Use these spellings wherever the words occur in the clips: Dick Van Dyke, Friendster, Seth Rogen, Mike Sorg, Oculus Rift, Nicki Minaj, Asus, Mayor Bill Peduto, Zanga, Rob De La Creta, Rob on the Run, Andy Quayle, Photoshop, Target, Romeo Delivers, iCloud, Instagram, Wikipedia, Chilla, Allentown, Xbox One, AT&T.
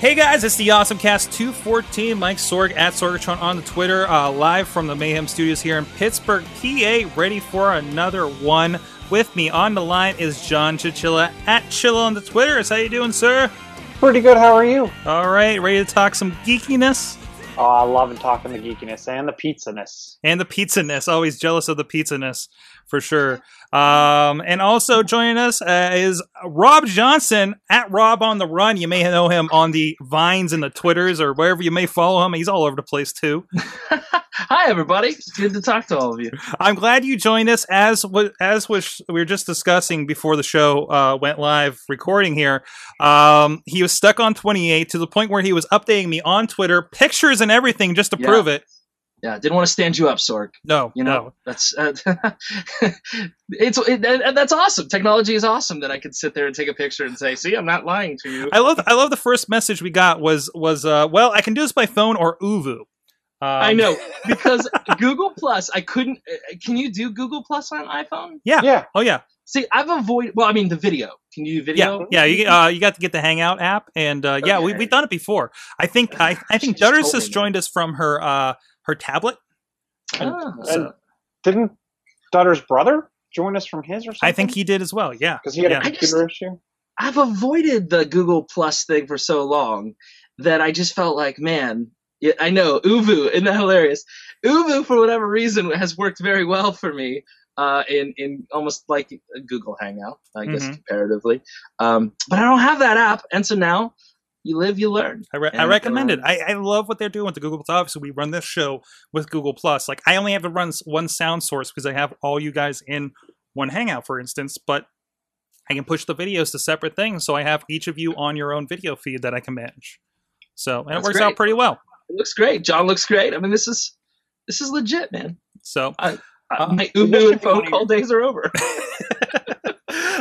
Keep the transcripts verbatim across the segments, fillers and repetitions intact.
Hey guys, it's the Awesome Cast two fourteen, Mike Sorg at Sorgatron on the Twitter, uh, live from the Mayhem Studios here in Pittsburgh, P A, ready for another one. With me on the line is John Chilla at Chilla on the Twitter. How you doing, sir? Pretty good, how are you? All right, ready to talk some geekiness? Oh, I love talking the geekiness and the pizza-ness. And the pizza-ness, always jealous of the pizza-ness, for sure. Um, and also joining us uh, is Rob Johnston at Rob on the Run. You may know him on the Vines and the Twitters or wherever you may follow him. He's all over the place too. Hi everybody, it's good to talk to all of you. I'm glad you joined us. As as we were just discussing before the show uh, went live recording here, um, he was stuck on twenty-eight to the point where he was updating me on Twitter, pictures and everything, just to yeah. prove it. Yeah, didn't want to stand you up, Sorg. No, you know no. that's uh, it's it, that's awesome. Technology is awesome that I could sit there and take a picture and say, "See, I'm not lying to you." I love I love the first message we got was was uh, well, I can do this by phone or Uvu. Um, I know, because Google Plus, I couldn't. Can you do Google Plus on iPhone? Yeah, yeah, oh yeah. See, I've avoided. Well, I mean, the video. Can you do video? Yeah, yeah. You uh, you got to get the Hangout app, and uh, okay. yeah, we we've done it before. I think I I think Dutters has joined that. us from her. Uh, Her tablet. And, ah, so. and didn't Dutter's brother join us from his or something? I think he did as well, yeah. Because he had yeah. a computer just, issue? I've avoided the Google Plus thing for so long that I just felt like, man, yeah, I know, Uvu, isn't that hilarious? Uvu, for whatever reason, has worked very well for me uh, in, in almost like a Google Hangout, I mm-hmm. guess, comparatively. Um, but I don't have that app, and so now... You live, you learn. I, re- I recommend it. I, I love what they're doing with the Google Plus. Obviously, we run this show with Google Plus. Like, I only have to run one sound source because I have all you guys in one Hangout, for instance. But I can push the videos to separate things, so I have each of you on your own video feed that I can manage. So, and That's it works great. out pretty well. It looks great. John looks great. I mean, this is this is legit, man. So, I, uh, my Ubu and phone call days are over.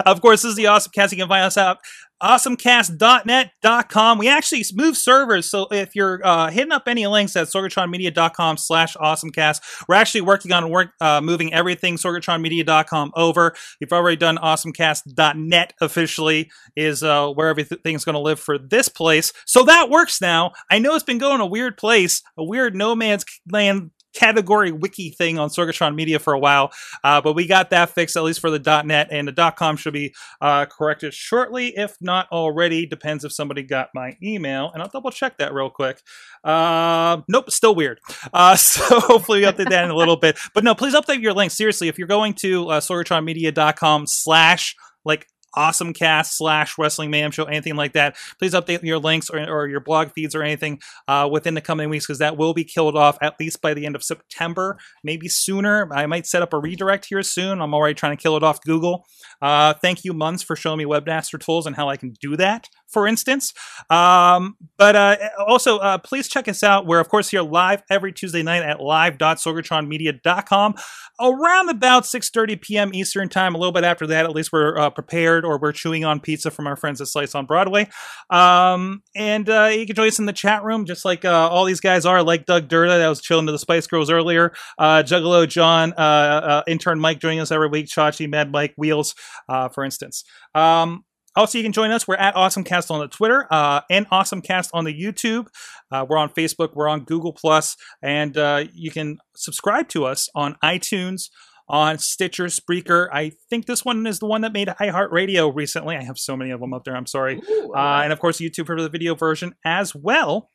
Of course, this is the Awesome Cast. You can find us out awesome cast dot net dot com. We actually moved servers, so if you're uh, hitting up any links at sorgatron media dot com slash awesome cast, we're actually working on work uh, moving everything sorgatron media dot com over. We've already done awesome cast dot net officially is uh, where everything's going to live for this place. So that works now. I know it's been going a weird place, a weird no man's land category wiki thing on Sorgatron Media for a while, uh, but we got that fixed at least for the .net, and the .com should be uh, corrected shortly, if not already. Depends if somebody got my email, and I'll double check that real quick. Uh, nope, still weird. Uh, so hopefully we update that in a little bit. But no, please update your links. Seriously, if you're going to uh, sorgatron media dot com slash like Awesome Cast slash Wrestling Mayhem Show, anything like that, please update your links or, or your blog feeds or anything uh, within the coming weeks, because that will be killed off at least by the end of September, maybe sooner. I might set up a redirect here soon. I'm already trying to kill it off Google. Uh, thank you, Munz, for showing me webmaster tools and how I can do that, for instance. Um, but uh, also, uh, please check us out. We're, of course, here live every Tuesday night at live dot sorgatron media dot com around about six thirty p.m. Eastern time. A little bit after that, at least we're uh, prepared, or we're chewing on pizza from our friends at Slice on Broadway. Um, and uh, you can join us in the chat room, just like uh, all these guys are, like Doug Durda, that was chilling to the Spice Girls earlier, uh, Juggalo John, uh, uh, intern Mike joining us every week, Chachi, Mad Mike, Wheels, uh, for instance. Um, Also, you can join us. We're at AwesomeCast on the Twitter uh, and AwesomeCast on the YouTube. Uh, we're on Facebook. We're on Google Plus, and uh, you can subscribe to us on iTunes, on Stitcher, Spreaker. I think this one is the one that made iHeartRadio recently. I have so many of them up there. I'm sorry. Ooh, wow. uh, and of course, YouTube for the video version as well.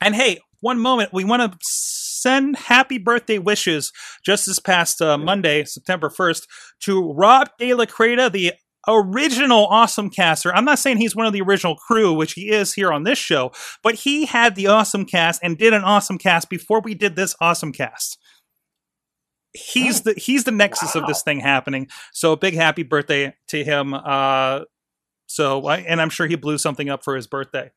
And hey, one moment, we want to send happy birthday wishes just this past uh, Monday, September first, to Rob De La Creta, the original Awesome Caster. I'm not saying he's one of the original crew, which he is here on this show, but he had the Awesome Cast and did an Awesome Cast before we did this Awesome Cast. He's oh. the he's the nexus wow. of this thing happening. So big happy birthday to him. Uh, So, I, and I'm sure he blew something up for his birthday.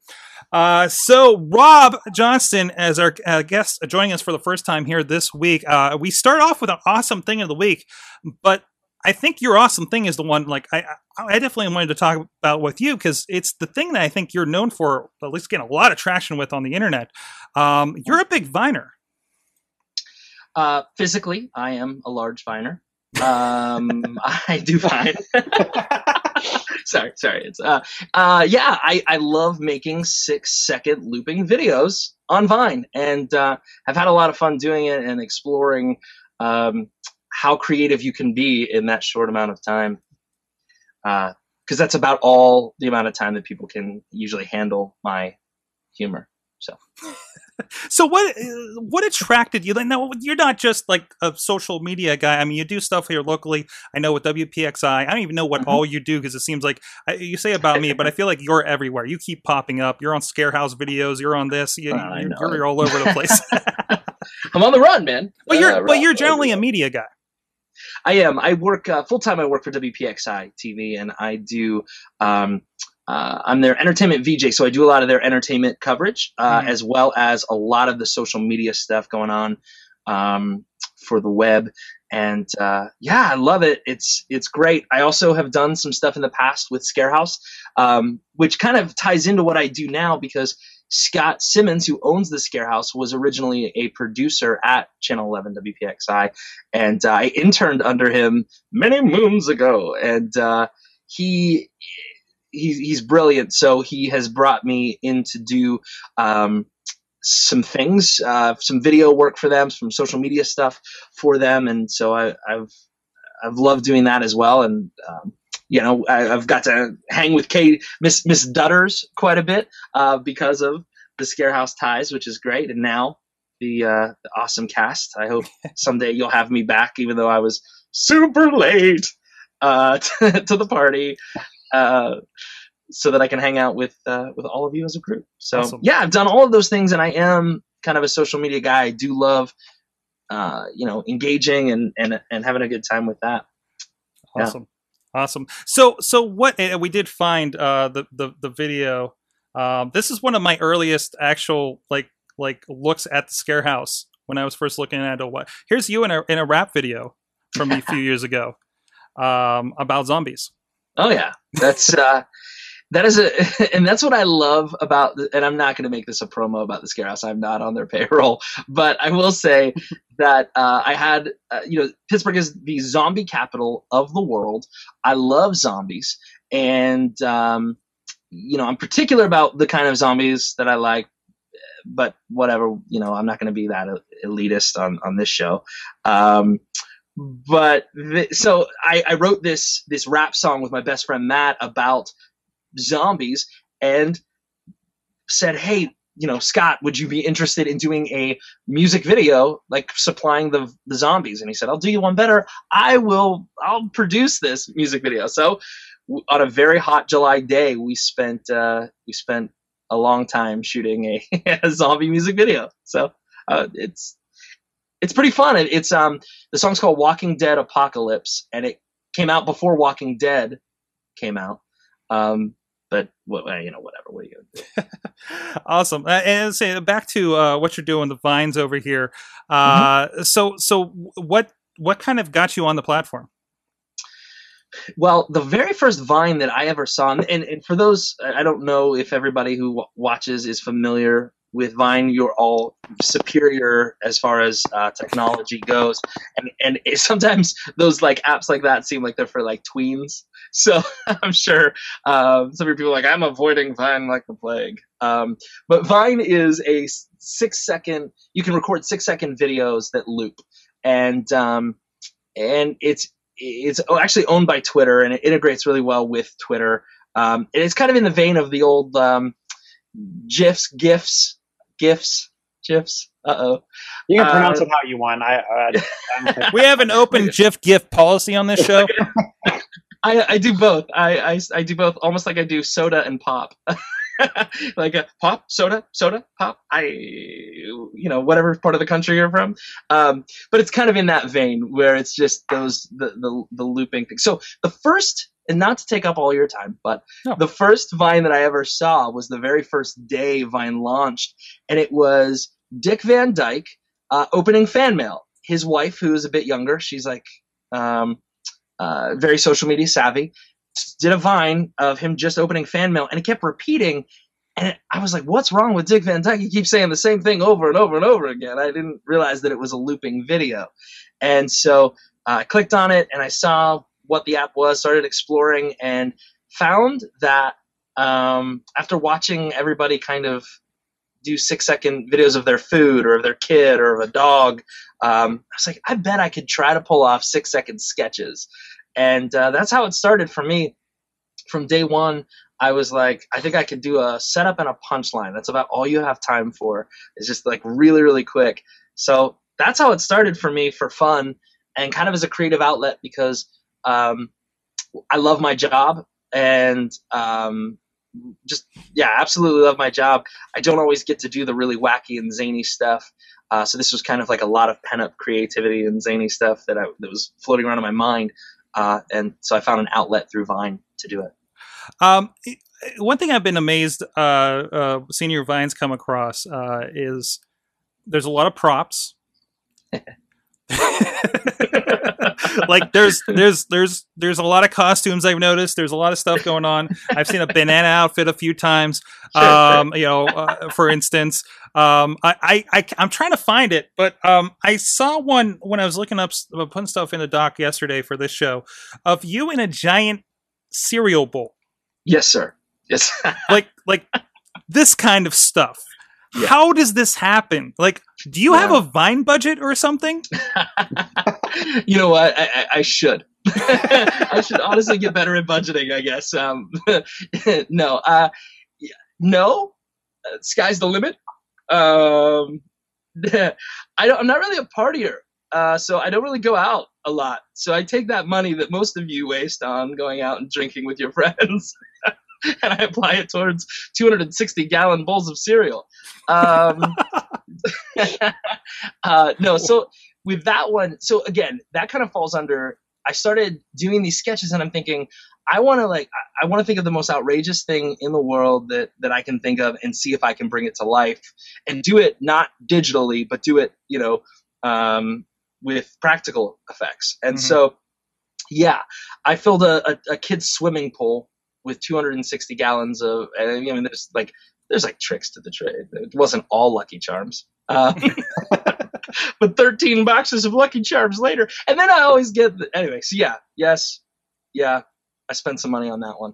Uh, so Rob Johnston, as our uh, guest, uh, joining us for the first time here this week. Uh, we start off with an awesome thing of the week, but I think your awesome thing is the one, like, I, I definitely wanted to talk about with you, because it's the thing that I think you're known for, at least getting a lot of traction with on the internet. Um, you're a big Viner. Uh, physically, I am a large Viner. Um, I do Vine. sorry, sorry. It's, uh, uh, yeah, I, I love making six-second looping videos on Vine, and uh, I've had a lot of fun doing it and exploring um, how creative you can be in that short amount of time, because uh, that's about all the amount of time that people can usually handle my humor. So, so what what attracted you? No, you're not just like a social media guy. I mean, you do stuff here locally. I know with W P X I. I don't even know what mm-hmm. all you do, because it seems like I, you say about me, but I feel like you're everywhere. You keep popping up. You're on Scarehouse videos. You're on this. You, uh, you're, you're all over the place. I'm on the run, man. But you're uh, but you're generally a media guy. I am. I work uh, full time. I work for W P X I T V, and I do. Um, Uh, I'm their entertainment V J, so I do a lot of their entertainment coverage, uh, mm. as well as a lot of the social media stuff going on um, for the web. And uh, yeah, I love it. It's it's great. I also have done some stuff in the past with Scarehouse, um, which kind of ties into what I do now, because Scott Simmons, who owns the Scarehouse, was originally a producer at Channel eleven W P X I, and uh, I interned under him many moons ago, and uh, he. He's, he's brilliant. So he has brought me in to do um, some things, uh, some video work for them, some social media stuff for them. And so I, I've I've loved doing that as well. And, um, you know, I, I've got to hang with Kate, Miss Miss Dutters quite a bit uh, because of the Scarehouse ties, which is great. And now the, uh, the awesome cast. I hope someday you'll have me back, even though I was super late uh, to, to the party. Uh, so that I can hang out with uh, with all of you as a group. So awesome. Yeah, I've done all of those things, and I am kind of a social media guy. I do love, uh, you know, engaging and, and and having a good time with that. Awesome, yeah. Awesome. So so what we did find uh, the the the video. Uh, this is one of my earliest actual like like looks at the Scarehouse when I was first looking at it. Here's you in a in a rap video from a few years ago um, about zombies. Oh yeah, that's uh, that is a, and that's what I love about. The, and I'm not going to make this a promo about the Scarehouse. I'm not on their payroll, but I will say that uh, I had, uh, you know, Pittsburgh is the zombie capital of the world. I love zombies, and um, you know, I'm particular about the kind of zombies that I like. But whatever, you know, I'm not going to be that elitist on on this show. Um, But th- so I, I wrote this this rap song with my best friend Matt about zombies, and said, "Hey, you know, Scott, would you be interested in doing a music video, like supplying the the zombies?" And he said, "I'll do you one better. I will. I'll produce this music video." So on a very hot July day, we spent uh, we spent a long time shooting a, a zombie music video. So uh, it's. It's pretty fun. It, it's um the song's called "Walking Dead Apocalypse," and it came out before Walking Dead came out. Um, but well, you know, whatever. What are you gonna do? Awesome. Uh, and say so back to uh, what you're doing, the Vines over here. Uh, mm-hmm. So so what what kind of got you on the platform? Well, the very first Vine that I ever saw, and, and for those, I don't know if everybody who w- watches is familiar with Vine. You're all superior as far as uh, technology goes, and and it, sometimes those like apps like that seem like they're for like tweens. So I'm sure um, some people are like, I'm avoiding Vine like the plague. Um, but Vine is a six second. You can record six second videos that loop, and um, and it's it's actually owned by Twitter, and it integrates really well with Twitter. Um, and it's kind of in the vein of the old um, GIFs, GIFs. Gifts, GIFs. Uh oh. You can pronounce uh, it how you want. I, I, I we have an open GIF GIF policy on this show. I, I do both. I, I I do both, almost like I do soda and pop, like a pop soda soda pop. I you know whatever part of the country you're from, um, but it's kind of in that vein where it's just those the the, the looping thing. So the first. and not to take up all your time, but no. The first Vine that I ever saw was the very first day Vine launched, and it was Dick Van Dyke uh, opening fan mail. His wife, who is a bit younger, she's like um, uh, very social media savvy, did a Vine of him just opening fan mail, and it kept repeating. And I was like, what's wrong with Dick Van Dyke? He keeps saying the same thing over and over and over again. I didn't realize that it was a looping video. And so uh, I clicked on it and I saw what the app was, started exploring, and found that um, after watching everybody kind of do six-second videos of their food or of their kid or of a dog, um, I was like, I bet I could try to pull off six-second sketches. And uh, that's how it started for me. From day one, I was like, I think I could do a setup and a punchline. That's about all you have time for. It's just like really, really quick. So that's how it started for me, for fun and kind of as a creative outlet, because um, I love my job and um, just, yeah, absolutely love my job. I don't always get to do the really wacky and zany stuff. Uh, so this was kind of like a lot of pent-up creativity and zany stuff that, I, that was floating around in my mind. Uh, and so I found an outlet through Vine to do it. Um, one thing I've been amazed uh, uh, seeing your Vines come across uh, is there's a lot of props. Like there's there's there's there's a lot of costumes I've noticed. There's a lot of stuff going on. I've seen a banana outfit a few times. Um, you know, uh, for instance, um, I, I I I'm trying to find it, but um, I saw one when I was looking up putting stuff in the doc yesterday for this show of you in a giant cereal bowl. Yes, sir. Yes. like like this kind of stuff. Yeah. How does this happen? Like, do you yeah. have a Vine budget or something? You know what? I, I, I should. I should honestly get better at budgeting, I guess. Um, no. Uh, no. Uh, sky's the limit. Um, I don't, I'm not really a partier, uh, so I don't really go out a lot. So I take that money that most of you waste on going out and drinking with your friends. And I apply it towards two hundred sixty gallon bowls of cereal. Um, uh, no, so with that one, so again, that kind of falls under, I started doing these sketches and I'm thinking, I want to like, I, I want to think of the most outrageous thing in the world that, that I can think of and see if I can bring it to life and do it not digitally, but do it, you know, um, with practical effects. And mm-hmm. so, yeah, I filled a, a, a kid's swimming pool with two hundred sixty gallons of, and I mean, there's like, there's like tricks to the trade. It wasn't all Lucky Charms, um, but thirteen boxes of Lucky Charms later. And then I always get, the, anyway, so yeah, yes, yeah, I spent some money on that one.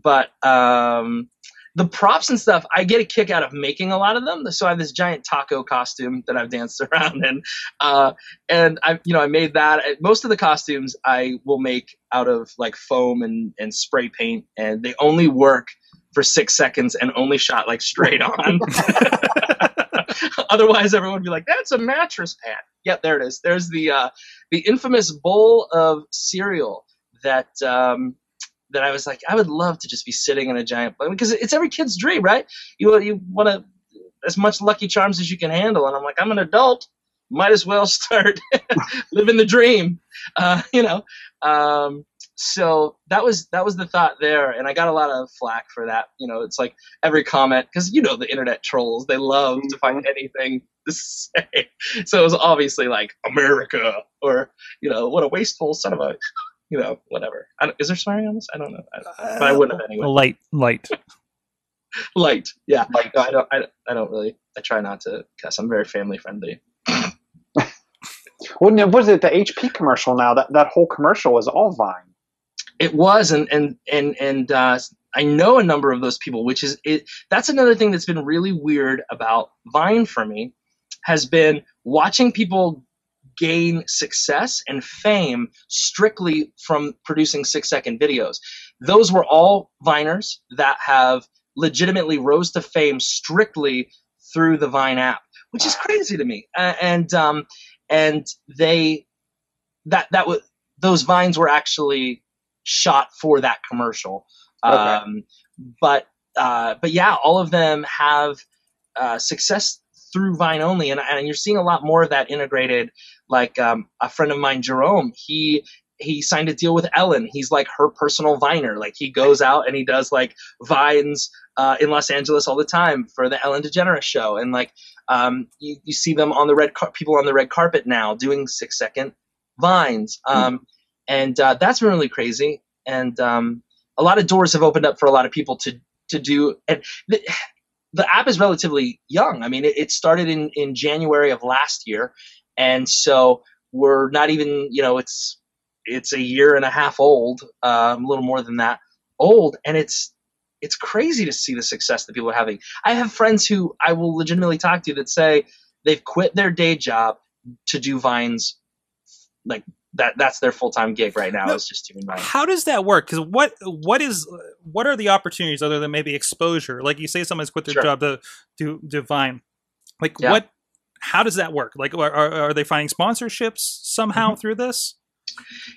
But um, the props and stuff, I get a kick out of making a lot of them. So I have this giant taco costume that I've danced around in. Uh, and I, you know, I made that. Most of the costumes I will make out of like foam and, and spray paint, and they only work for six seconds and only shot like straight on. Otherwise, everyone would be like, that's a mattress pad. Yep, yeah, there it is. There's the uh, the infamous bowl of cereal that um, that I was like, I would love to just be sitting in a giant bowl, because it's every kid's dream, right? You, you want to as much Lucky Charms as you can handle. And I'm like, I'm an adult. Might as well start living the dream, uh, you know. Um, so that was that was the thought there, and I got a lot of flack for that. You know, it's like every comment, because you know the internet trolls, they love to find anything to say. So it was obviously like America, or you know, what a wasteful son of a, you know, whatever. I don't, is there swearing on this? I don't know, I don't, but I wouldn't have anyway. Light, light, light. Yeah, light. No, I don't. I, I don't really. I try not to cuss. I'm very family friendly. Well, now, was it the H P commercial now? That that whole commercial was all Vine. It was, and and and and uh, I know a number of those people, which is it. That's another thing that's been really weird about Vine for me, has been watching people gain success and fame strictly from producing six-second videos. Those were all Viners that have legitimately rose to fame strictly through the Vine app, which is crazy to me. Uh, and um. And they, that that was those Vines were actually shot for that commercial. Okay. Um, but uh, but yeah, all of them have uh, success through Vine only, and and you're seeing a lot more of that integrated. Like um, a friend of mine, Jerome, he he signed a deal with Ellen. He's like her personal Viner. Like he goes out and he does like Vines uh, in Los Angeles all the time for the Ellen DeGeneres show. And like um, you, you see them on the red car- people on the red carpet now doing six second Vines. Um, mm-hmm. And uh, that's been really crazy. And um, a lot of doors have opened up for a lot of people to, to do. And th- the app is relatively young. I mean, it, it started in, in January of last year. And so we're not even, you know, it's, it's a year and a half old, um, a little more than that old. And it's, it's crazy to see the success that people are having. I have friends who I will legitimately talk to that say they've quit their day job to do Vines. Like that, that's their full-time gig right now, no, is just doing Vines. How does that work? Cause what, what is, what are the opportunities other than maybe exposure? Like you say, someone's quit their sure. job to do, do Vine. Like yeah. what, how does that work? Like, are, are they finding sponsorships somehow mm-hmm. through this?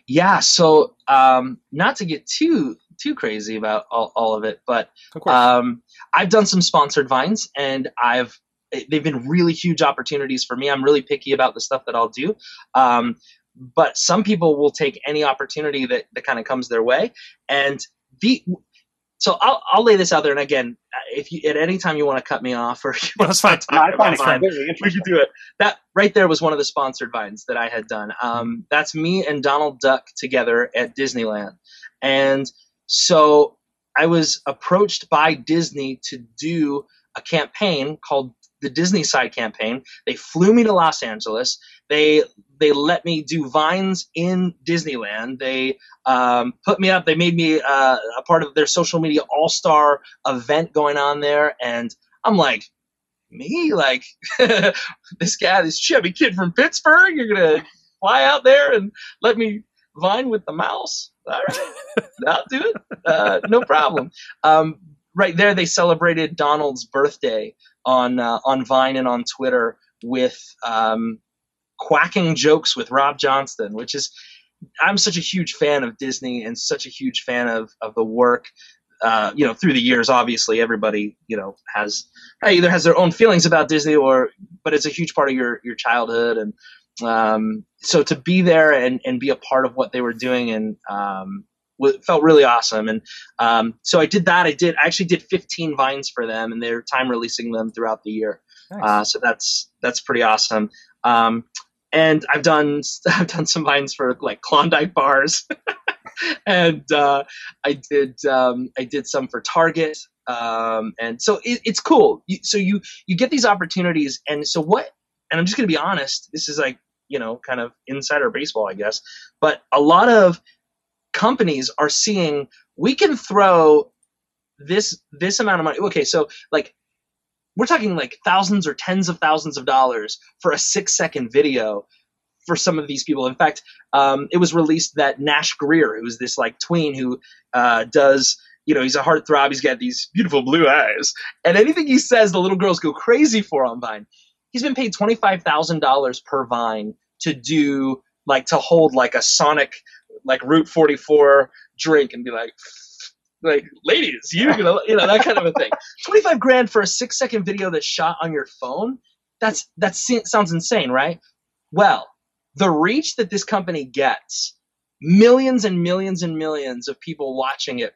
Yeah. So, um, not to get too, too crazy about all, all of it, but, of um, I've done some sponsored Vines and I've, they've been really huge opportunities for me. I'm really picky about the stuff that I'll do. Um, but some people will take any opportunity that, that kind of comes their way. And the, so I'll, I'll lay this out there. And again, if you, at any time you want to cut me off or you want to stop talking about Vine, we can do it. That right there was one of the sponsored Vines that I had done. Um, that's me and Donald Duck together at Disneyland. And so I was approached by Disney to do a campaign called the Disney Side Campaign. They flew me to Los Angeles. They they let me do Vines in Disneyland. They um, put me up. They made me uh, a part of their social media all-star event going on there. And I'm like, me? Like, this guy, this chubby kid from Pittsburgh, you're going to fly out there and let me Vine with the mouse? All right. I'll do it. Uh, no problem. Um, right there, they celebrated Donald's birthday on uh, on Vine and on Twitter with um, quacking jokes with Rob Johnston, which is, I'm such a huge fan of Disney and such a huge fan of, of the work, uh, you know, through the years, obviously everybody, you know, has either has their own feelings about Disney or, but it's a huge part of your, your childhood. And um, so to be there and, and be a part of what they were doing and um, it felt really awesome. And um, so I did that. I did, I actually did fifteen Vines for them and they're time releasing them throughout the year. Nice. Uh, so that's, that's pretty awesome. Um, And I've done I've done some Vines for like Klondike bars, and uh, I did um, I did some for Target, um, and so it, it's cool. You, so you you get these opportunities, and so what? And I'm just gonna be honest. This is like you know kind of insider baseball, I guess. But a lot of companies are seeing we can throw this this amount of money. Okay, so like. We're talking like thousands or tens of thousands of dollars for a six-second video for some of these people. In fact, um, it was released that Nash Greer, who's this like tween who uh, does, you know, he's a heartthrob. He's got these beautiful blue eyes. And anything he says, the little girls go crazy for on Vine. He's been paid twenty-five thousand dollars per Vine to do, like, to hold like a Sonic, like Route forty-four drink and be like... Like, ladies, you know, you know, that kind of a thing. Twenty-five grand for a six-second video that's shot on your phone. That's that sounds insane, right? Well, the reach that this company gets, millions and millions and millions of people watching it,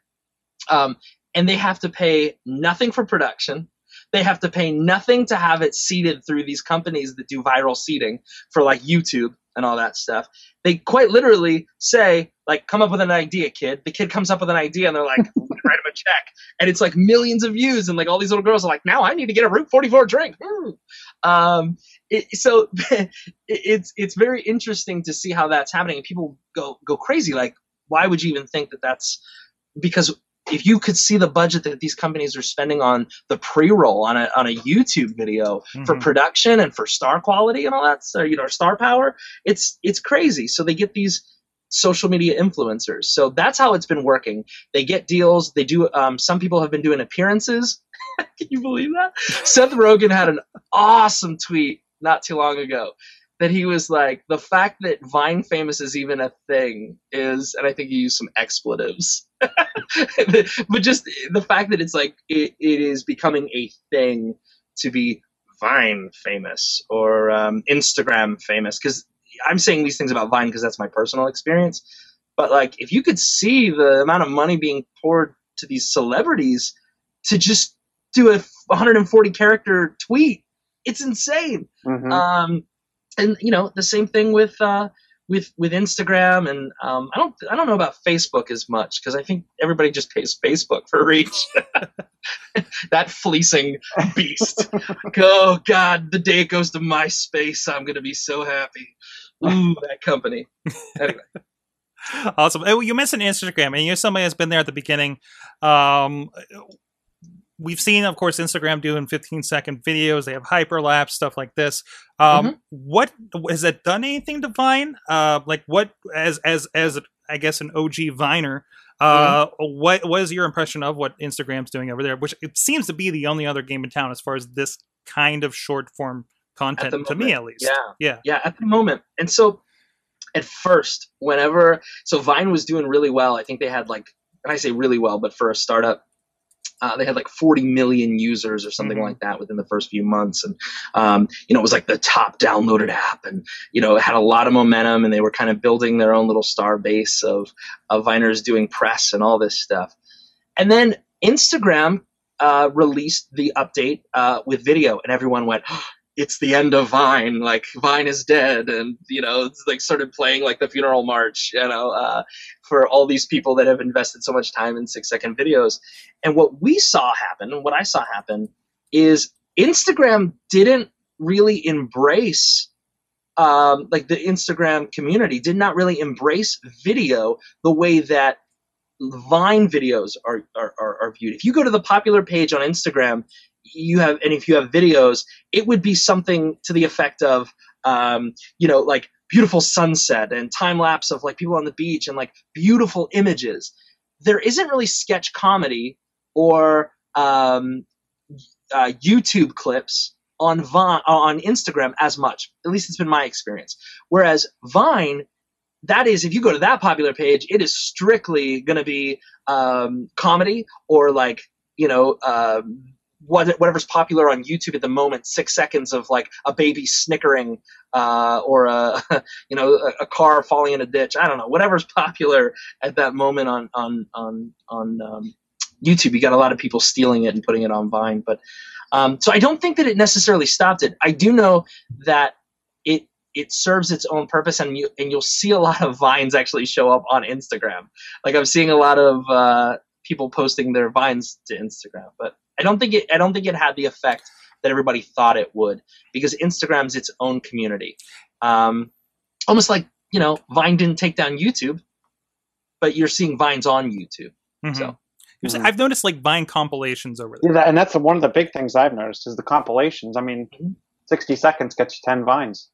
um, and they have to pay nothing for production. They have to pay nothing to have it seeded through these companies that do viral seeding for like YouTube and all that stuff. They quite literally say, like, come up with an idea, kid. The kid comes up with an idea and they're like, write him a check. And it's like millions of views. And like all these little girls are like, now I need to get a Route forty-four drink. Mm. Um, it, so it's it's very interesting to see how that's happening. And people go, go crazy. Like, why would you even think that that's because if you could see the budget that these companies are spending on the pre-roll on a on a YouTube video mm-hmm. for production and for star quality and all that, so, you know, star power, it's it's crazy. So they get these social media influencers. So that's how it's been working. They get deals. They do. Um, some people have been doing appearances. Can you believe that? Seth Rogen had an awesome tweet not too long ago that he was like, the fact that Vine famous is even a thing is, and I think he used some expletives. But just the fact that it's like it, it is becoming a thing to be Vine famous or um, Instagram famous, because I'm saying these things about Vine because that's my personal experience. But like, if you could see the amount of money being poured to these celebrities to just do a one hundred forty character tweet, it's insane. Mm-hmm. Um, and you know, the same thing with, uh, with, with Instagram. And, um, I don't, I don't know about Facebook as much, cause I think everybody just pays Facebook for reach. That fleecing beast. Oh God, the day it goes to MySpace, I'm going to be so happy. Ooh, that company. Anyway. Awesome. You mentioned Instagram, and you're somebody that's been there at the beginning. Um, We've seen, of course, Instagram doing fifteen second videos. They have hyperlapse, stuff like this. Um, mm-hmm. What has that done anything to Vine? Uh, like what, as as as I guess an O G Viner, uh, mm-hmm. what what is your impression of what Instagram's doing over there? Which it seems to be the only other game in town as far as this kind of short form content, to me at least. Yeah, yeah, yeah. At the moment, and so at first, whenever so Vine was doing really well. I think they had like, and I say really well, but for a startup. Uh, they had like forty million users or something mm-hmm. like that within the first few months. And, um, you know, it was like the top downloaded app, and, you know, it had a lot of momentum, and they were kind of building their own little star base of, of Viners doing press and all this stuff. And then Instagram, uh, released the update, uh, with video, and everyone went, oh, it's the end of Vine. Like Vine is dead. And, you know, it's like started playing like the funeral march, you know, uh, for all these people that have invested so much time in six second videos. And what we saw happen, and what I saw happen, is Instagram didn't really embrace, um, like the Instagram community did not really embrace video the way that Vine videos are, are, are, are viewed. If you go to the popular page on Instagram, you have, and if you have videos, it would be something to the effect of, um, you know, like beautiful sunset and time lapse of like people on the beach and like beautiful images. There isn't really sketch comedy or um, uh, YouTube clips on Vine, on Instagram as much. At least it's been my experience. Whereas Vine, that is, if you go to that popular page, it is strictly going to be um, comedy or like, you know, um, whatever's popular on YouTube at the moment, six seconds of like a baby snickering, uh, or a, you know, a, a car falling in a ditch. I don't know, whatever's popular at that moment on, on, on, on, um, YouTube. You got a lot of people stealing it and putting it on Vine. But, um, so I don't think that it necessarily stopped it. I do know that it, it serves its own purpose, and you, and you'll see a lot of Vines actually show up on Instagram. Like I'm seeing a lot of, uh, people posting their Vines to Instagram, but I don't think it. I don't think it had the effect that everybody thought it would, because Instagram's its own community. Um, almost like, you know, Vine didn't take down YouTube, but you're seeing Vines on YouTube. Mm-hmm. So mm-hmm. I've noticed like Vine compilations over there. Yeah, and that's one of the big things I've noticed is the compilations. I mean, mm-hmm. sixty seconds gets you ten Vines.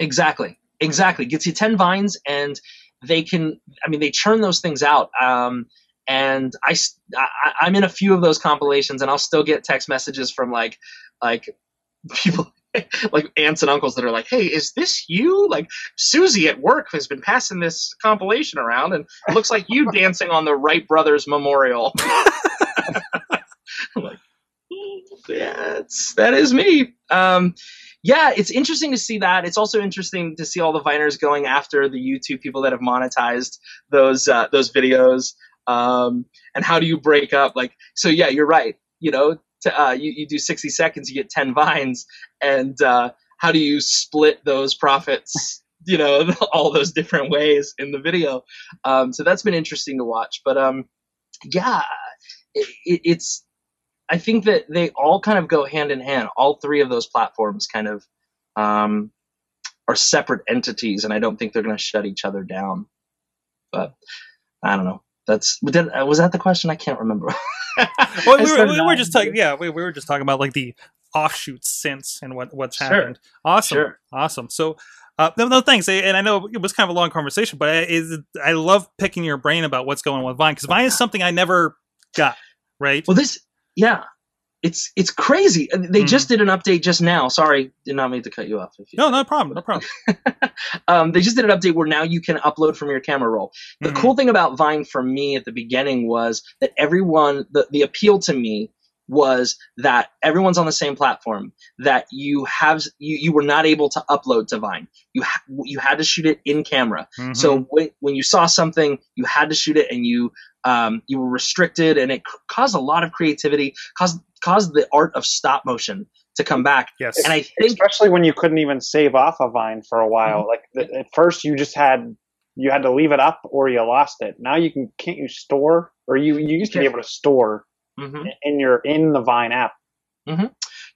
Exactly. Exactly. Gets you ten Vines, and they can. I mean, they churn those things out. Um, And I, I, I'm in a few of those compilations, and I'll still get text messages from like, like people, like aunts and uncles that are like, hey, is this you? Like Susie at work has been passing this compilation around, and it looks like you dancing on the Wright Brothers Memorial. I'm like, yeah, it's, that is me. Um, yeah, it's interesting to see that. It's also interesting to see all the Viners going after the YouTube people that have monetized those, uh, those videos. Um, and how do you break up? Like, so yeah, you're right. You know, to, uh, you, you do sixty seconds, you get ten vines, and, uh, how do you split those profits, you know, all those different ways in the video. Um, so that's been interesting to watch, but, um, yeah, it, it, it's, I think that they all kind of go hand in hand. All three of those platforms kind of, um, are separate entities, and I don't think they're going to shut each other down, but I don't know. That's did, was that the question? I can't remember. Well, we, were, we were just talking. Yeah, we, we were just talking about like the offshoots since and what what's sure. happened. Awesome, sure. awesome. So, uh, no, no, thanks. And I know it was kind of a long conversation, but I, is, I love picking your brain about what's going on with Vine, because Vine is something I never got. Right. Well, this, yeah, it's it's crazy. They mm-hmm. just did an update just now. Sorry, did not mean to cut you off. If you no, no problem, no problem. Um, they just did an update where now you can upload from your camera roll. The mm-hmm. cool thing about Vine for me at the beginning was that everyone, the, the appeal to me was that everyone's on the same platform, that you have you, you were not able to upload to Vine. You ha- you had to shoot it in camera. Mm-hmm. So when, when you saw something, you had to shoot it, and you um, you were restricted, and it c- caused a lot of creativity, caused caused the art of stop motion to come back. Yes. And I think especially when you couldn't even save off of Vine for a while. Mm-hmm. Like th- at first you just had you had to leave it up or you lost it. Now you can can't you store or you, you used to be able to store. Mm-hmm. And you're in the Vine app. Mm-hmm.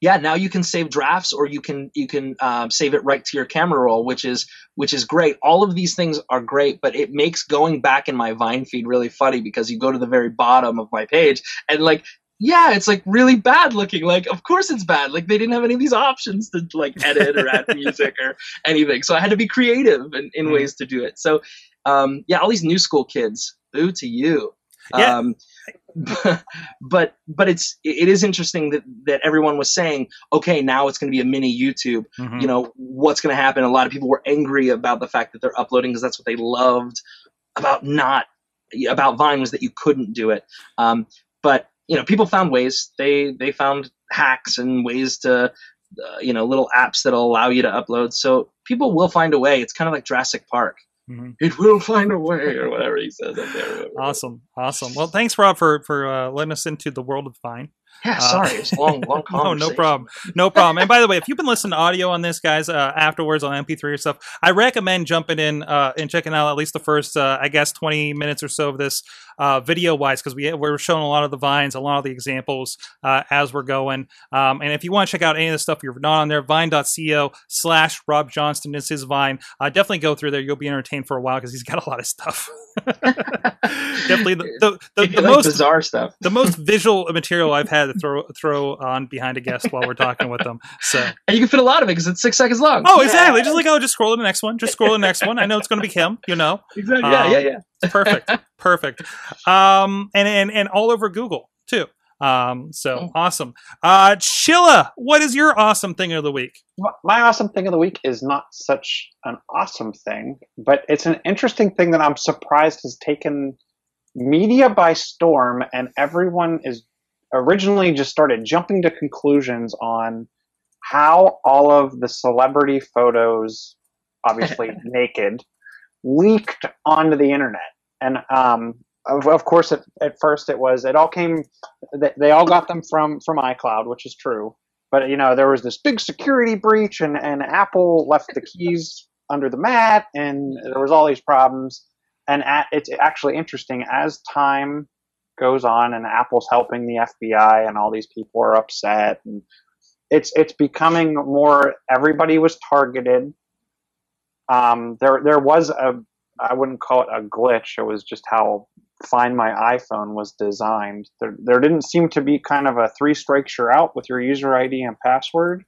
Yeah, now you can save drafts, or you can you can um, save it right to your camera roll, which is which is great. All of these things are great, but it makes going back in my Vine feed really funny, because you go to the very bottom of my page and like, yeah, it's like really bad looking. Like, of course it's bad. Like, they didn't have any of these options to like edit or add music or anything. So I had to be creative in, in mm-hmm. ways to do it. So um, yeah, all these new school kids, boo to you. Yeah. Um, but but it's it is interesting that, that everyone was saying, okay, now it's going to be a mini YouTube. Mm-hmm. You know, what's going to happen? A lot of people were angry about the fact that they're uploading, because that's what they loved about not about Vine, was that you couldn't do it. Um, but you know, people found ways. They they found hacks and ways to uh, you know, little apps that'll allow you to upload. So people will find a way. It's kind of like Jurassic Park. Mm-hmm. It will find a way, or whatever he says up there. Awesome, awesome. Well, thanks, Rob, for for uh, letting us into the world of Vine. Yeah, sorry, uh, it's long, long conversation. No, no problem, no problem. And by the way, if you've been listening to audio on this, guys, uh, afterwards on M P three or stuff, I recommend jumping in uh, and checking out at least the first, uh, I guess, twenty minutes or so of this uh, video-wise, because we we're showing a lot of the vines, a lot of the examples uh, as we're going. Um, and if you want to check out any of the stuff, you're not on there, vine dot co slash Rob Johnston is his Vine. Uh, definitely go through there. You'll be entertained for a while, because he's got a lot of stuff. Definitely the, the, the, the, the most bizarre stuff, the most visual material I've had to throw throw on behind a guest while we're talking with them. So, and you can fit a lot of it, because it's six seconds long. Oh, exactly. Yeah. Just like, oh, just scroll to the next one. Just scroll to the next one. I know it's going to be him. You know. Exactly. Um, yeah, yeah, yeah. Perfect, perfect. Um, and and and all over Google too. Um, so oh. awesome. Uh, Chilla, what is your awesome thing of the week? My awesome thing of the week is not such an awesome thing, but it's an interesting thing that I'm surprised has taken media by storm, and everyone is originally just started jumping to conclusions on how all of the celebrity photos, obviously naked, leaked onto the internet. And, um, Of, of course, at, at first it was, it all came, they, they all got them from, from iCloud, which is true. But, you know, there was this big security breach, and, and Apple left the keys under the mat, and there was all these problems. And at, it's actually interesting, as time goes on and Apple's helping the F B I and all these people are upset, and it's, it's becoming more, everybody was targeted. Um, there, there was a, I wouldn't call it a glitch. It was just how Find My iPhone was designed. There, there didn't seem to be kind of a three strikes you're out with your user I D and password,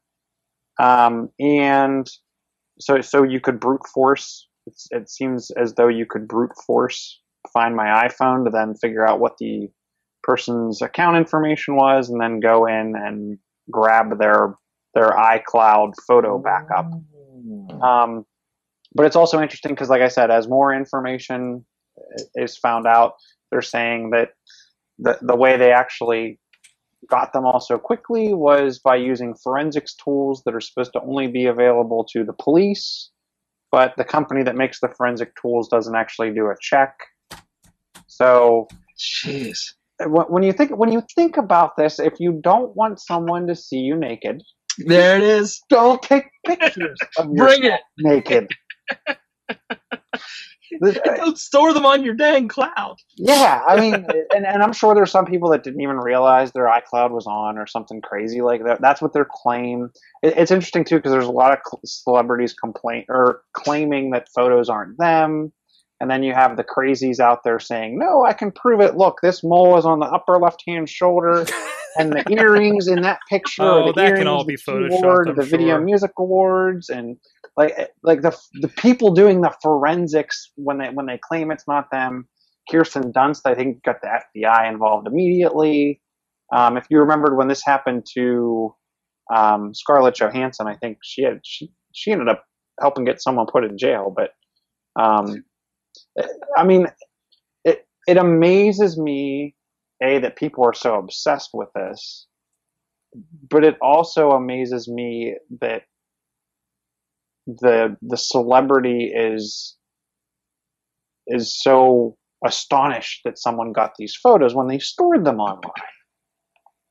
um, and so so you could brute force. It's, it seems as though you could brute force Find My iPhone to then figure out what the person's account information was, and then go in and grab their their iCloud photo backup. Um, but it's also interesting because, like I said, as more information is found out, they're saying that the the way they actually got them all so quickly was by using forensics tools that are supposed to only be available to the police, but the company that makes the forensic tools doesn't actually do a check. So, jeez, when you think when you think about this, if you don't want someone to see you naked, there it is. Don't take pictures of yourself naked. Don't store them on your dang cloud. Yeah, I mean, and, and I'm sure there's some people that didn't even realize their iCloud was on or something crazy like that. That's what their claim. It, it's interesting too, because there's a lot of cl- celebrities complain or claiming that photos aren't them, and then you have the crazies out there saying, "No, I can prove it. Look, this mole is on the upper left-hand shoulder, and the earrings in that picture. Oh, that can all be photoshopped." The sure. Video Music Awards and. Like, like the the people doing the forensics when they when they claim it's not them. Kirsten Dunst, I think, got the F B I involved immediately. Um, if you remembered when this happened to um, Scarlett Johansson, I think she had she she ended up helping get someone put in jail. But um, I mean, it it amazes me, A, that people are so obsessed with this, but it also amazes me that the the celebrity is is so astonished that someone got these photos when they stored them online.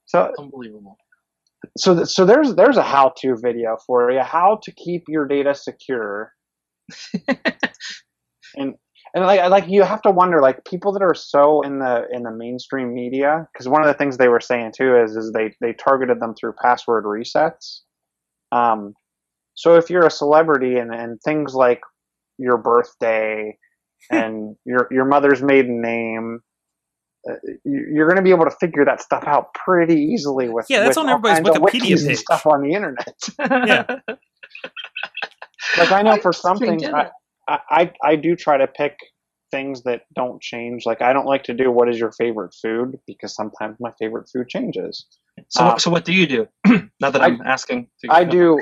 So unbelievable. So th- so there's there's a how-to video for you, how to keep your data secure. and and like like you have to wonder, like, people that are so in the in the mainstream media, because one of the things they were saying too is is they they targeted them through password resets. Um, so if you're a celebrity and, and things like your birthday and your your mother's maiden name, uh, you, you're going to be able to figure that stuff out pretty easily with yeah, that's with on everybody's Wikipedia page. Stuff on the internet. Yeah, like I know I for some things, I, I I do try to pick things that don't change. Like I don't like to do what is your favorite food, because sometimes my favorite food changes. So um, so what do you do? Not that I'm I, asking. To I do.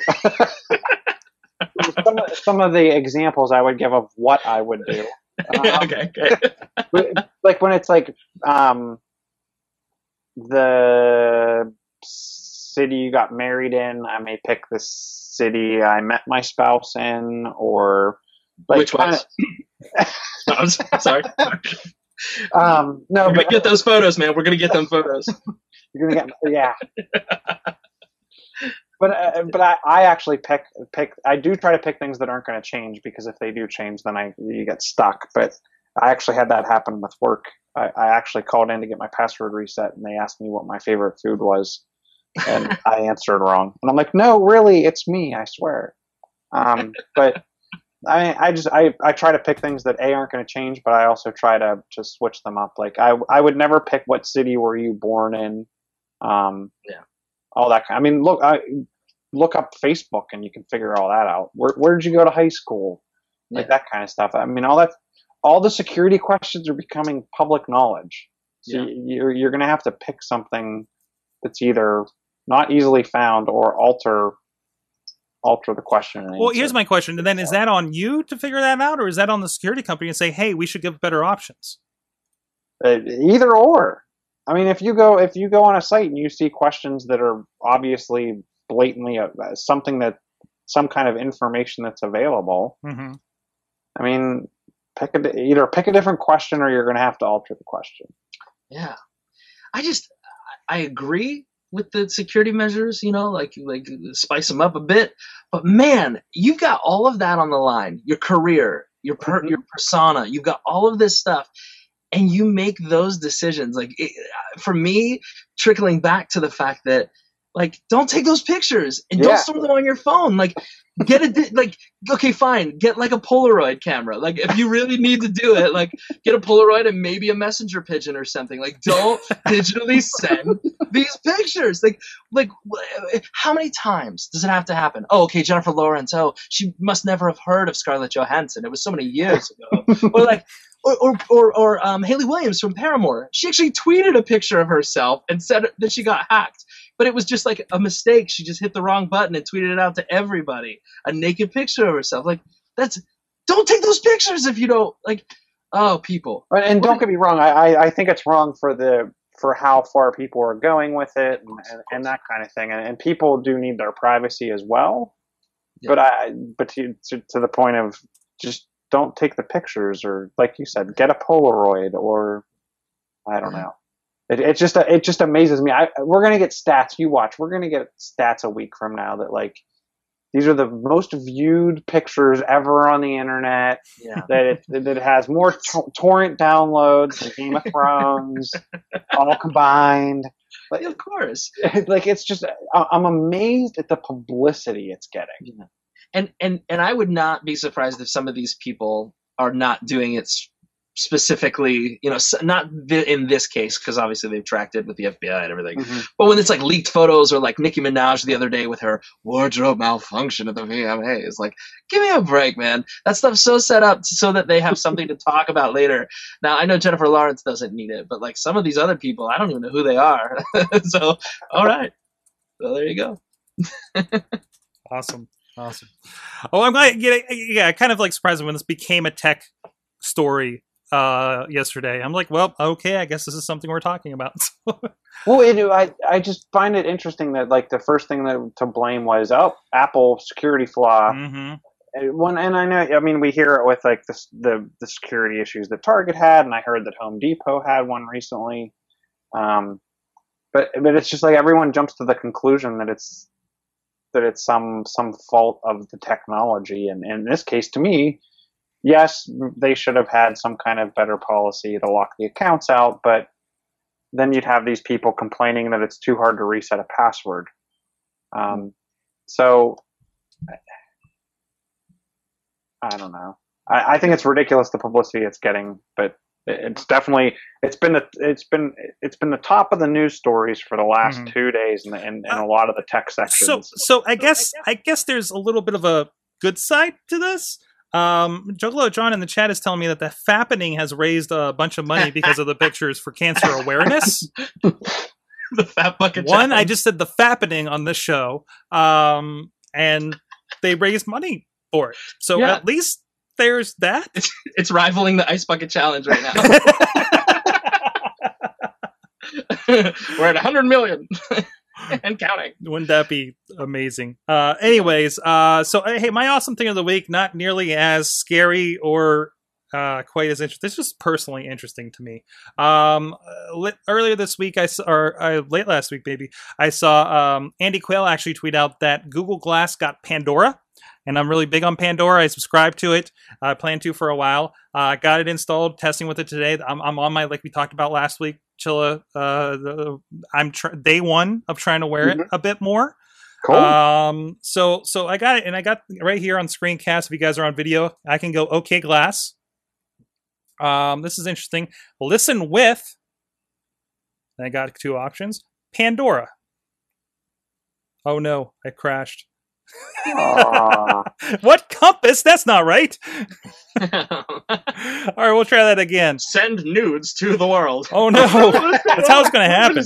some of, some of the examples I would give of what I would do. Um, okay, okay. Like when it's like um, the city you got married in, I may pick the city I met my spouse in, or like, which ones? No, I'm sorry. um, no, we're but, gonna get those photos, man. We're gonna get them photos. You're gonna get, yeah. But uh, but I, I actually pick pick I do try to pick things that aren't going to change, because if they do change, then I you get stuck. But I actually had that happen with work. I, I actually called in to get my password reset, and they asked me what my favorite food was, and I answered wrong. And I'm like, no, really, it's me, I swear. Um, but I I just I, I try to pick things that A, aren't going to change, but I also try to just switch them up. Like I I would never pick what city were you born in. Um, yeah. All that. I mean, look, I, look up Facebook and you can figure all that out. Where, where did you go to high school? Like yeah. That kind of stuff. I mean, all that, all the security questions are becoming public knowledge. So yeah. you're, you're going to have to pick something that's either not easily found or alter, alter the question. Well, answer. Here's my question. And then is that on you to figure that out, or is that on the security company and say, hey, we should give better options? Uh, either or. I mean, if you go if you go on a site and you see questions that are obviously blatantly uh, something that some kind of information that's available, mm-hmm. I mean, pick a, either pick a different question, or you're going to have to alter the question. Yeah, I just I agree with the security measures, you know, like like spice them up a bit. But man, you've got all of that on the line: your career, your per, mm-hmm. your persona. You've got all of this stuff. And you make those decisions. Like, it, for me, trickling back to the fact that, like, don't take those pictures and yeah. don't store them on your phone. Like, get a, like, okay, fine. Get, like, a Polaroid camera. Like, if you really need to do it, like, get a Polaroid and maybe a messenger pigeon or something. Like, don't digitally send these pictures. Like, like, how many times does it have to happen? Oh, okay, Jennifer Lawrence. Oh, she must never have heard of Scarlett Johansson. It was so many years ago. Or, like, Or or or, or um, Hayley Williams from Paramore. She actually tweeted a picture of herself and said that she got hacked, but it was just like a mistake. She just hit the wrong button and tweeted it out to everybody. A naked picture of herself. Like, that's don't take those pictures if you don't like. Oh, people. Right, and don't get me wrong. I, I think it's wrong for the for how far people are going with it and, and, and that kind of thing. And, and people do need their privacy as well. Yeah. But I but to, to to the point of just. Don't take the pictures, or like you said, get a Polaroid, or I don't know. It, it just it just amazes me. I, we're gonna get stats. You watch. We're gonna get stats a week from now that like these are the most viewed pictures ever on the internet. Yeah. That it that it has more to- torrent downloads than Game of Thrones all combined. Like, yeah, of course. Like it's just I'm amazed at the publicity it's getting. Yeah. And, and and I would not be surprised if some of these people are not doing it specifically, you know, not in this case, because obviously they've tracked it with the F B I and everything. Mm-hmm. But when it's like leaked photos or like Nicki Minaj the other day with her wardrobe malfunction at the V M As, it's like, give me a break, man. That stuff's so set up so that they have something to talk about later. Now, I know Jennifer Lawrence doesn't need it, but like some of these other people, I don't even know who they are. So, all right. Well, there you go. Awesome. Awesome. Oh, I'm glad. Yeah, yeah, kind of like surprised when this became a tech story uh, yesterday. I'm like, well, okay, I guess this is something we're talking about. Well, you know, I, I just find it interesting that, like, the first thing that, to blame was, oh, Apple security flaw. Mm-hmm. And, one, and I know, I mean, we hear it with, like, the, the the security issues that Target had, and I heard that Home Depot had one recently. Um, but but it's just like everyone jumps to the conclusion that it's that it's some some fault of the technology. And, and in this case, to me, yes, they should have had some kind of better policy to lock the accounts out, but then you'd have these people complaining that it's too hard to reset a password. Um, so... I don't know. I, I think it's ridiculous the publicity it's getting, but it's definitely it's been the it's been it's been the top of the news stories for the last mm-hmm. two days in, the, in, in a lot of the tech sections. So, so I guess I guess there's a little bit of a good side to this. Um, Juggalo John in the chat is telling me that the fappening has raised a bunch of money because of the pictures for cancer awareness. The fat bucket. One, challenge. I just said the fappening on this show, um, and they raised money. Or so yeah. At least there's that. It's, it's rivaling the ice bucket challenge right now. We're at one hundred million and counting. Wouldn't that be amazing? Uh, anyways, uh, so hey, my awesome thing of the week, not nearly as scary or uh, quite as interesting. This is personally interesting to me. Um, lit, earlier this week, I saw, or uh, late last week, maybe I saw um, Andy Quayle actually tweet out that Google Glass got Pandora. And I'm really big on Pandora. I subscribe to it. I uh, plan to for a while. I uh, got it installed, testing with it today. I'm, I'm on my, like we talked about last week, Chilla. Uh, the, I'm tr- day one of trying to wear it mm-hmm. a bit more. Cool. Um, so, so I got it, and I got right here on screencast. If you guys are on video, I can go OK Glass. Um, this is interesting. Listen with. And I got two options. Pandora. Oh no! I crashed. What compass? That's not right. All right, we'll try that again. Send nudes to the world. Oh no, that's how it's going to happen.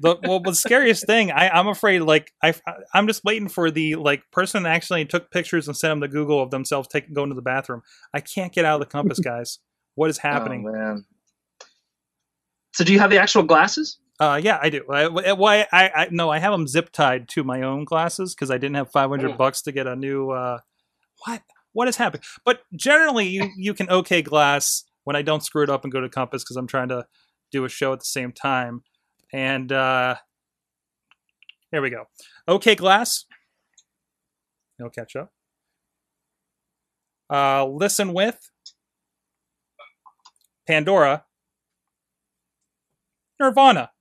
the, well, the scariest thing, I, I'm afraid. Like I, I'm just waiting for the like person that actually took pictures and sent them to Google of themselves taking going to the bathroom. I can't get out of the compass, guys. What is happening? Oh, man. So, do you have the actual glasses? Uh, yeah, I do. Why? I, I, I no, I have them zip tied to my own glasses because I didn't have five hundred bucks to get a new. Uh, what? What has happened? But generally, you, you can OK Glass when I don't screw it up and go to Compass because I'm trying to do a show at the same time. And uh, there we go. OK Glass. No catch up. Uh, listen with Pandora. Nirvana.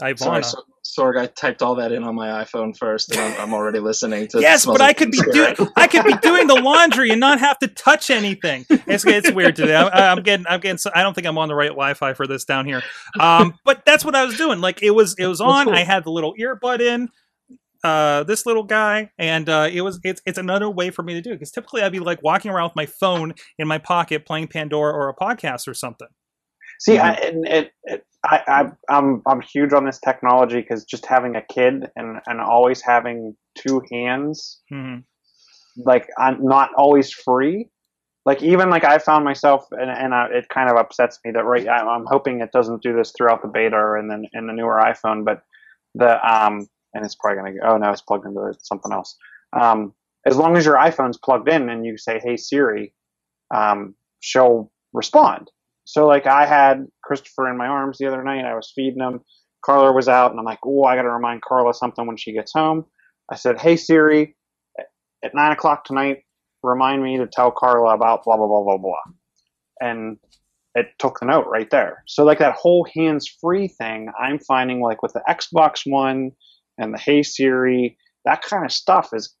Ivana. Sorry, Sorg, Sorg, I typed all that in on my iPhone first, and I'm, I'm already listening to. Yes, but I could be doing I could be doing the laundry and not have to touch anything. It's it's weird today. I, I'm getting I'm getting. So, I don't think I'm on the right Wi-Fi for this down here. Um, but that's what I was doing. Like it was it was on. Cool. I had the little earbud in. Uh, this little guy, and uh, it was it's it's another way for me to do it because typically I'd be like walking around with my phone in my pocket playing Pandora or a podcast or something. See, I, it, it, I, I, I'm I'm huge on this technology because just having a kid and, and always having two hands, mm-hmm. like I'm not always free. Like even like I found myself, and and I, it kind of upsets me that right. I, I'm hoping it doesn't do this throughout the beta or in the in the newer iPhone, but the um and it's probably gonna go. Oh no, it's plugged into something else. Um, as long as your iPhone's plugged in and you say, "Hey Siri," um, she'll respond. So, like, I had Christopher in my arms the other night. I was feeding him. Carla was out, and I'm like, oh, I got to remind Carla something when she gets home. I said, hey, Siri, at nine o'clock tonight, remind me to tell Carla about blah, blah, blah, blah, blah. And it took the note right there. So, like, that whole hands-free thing, I'm finding, like, with the Xbox One and the Hey Siri, that kind of stuff is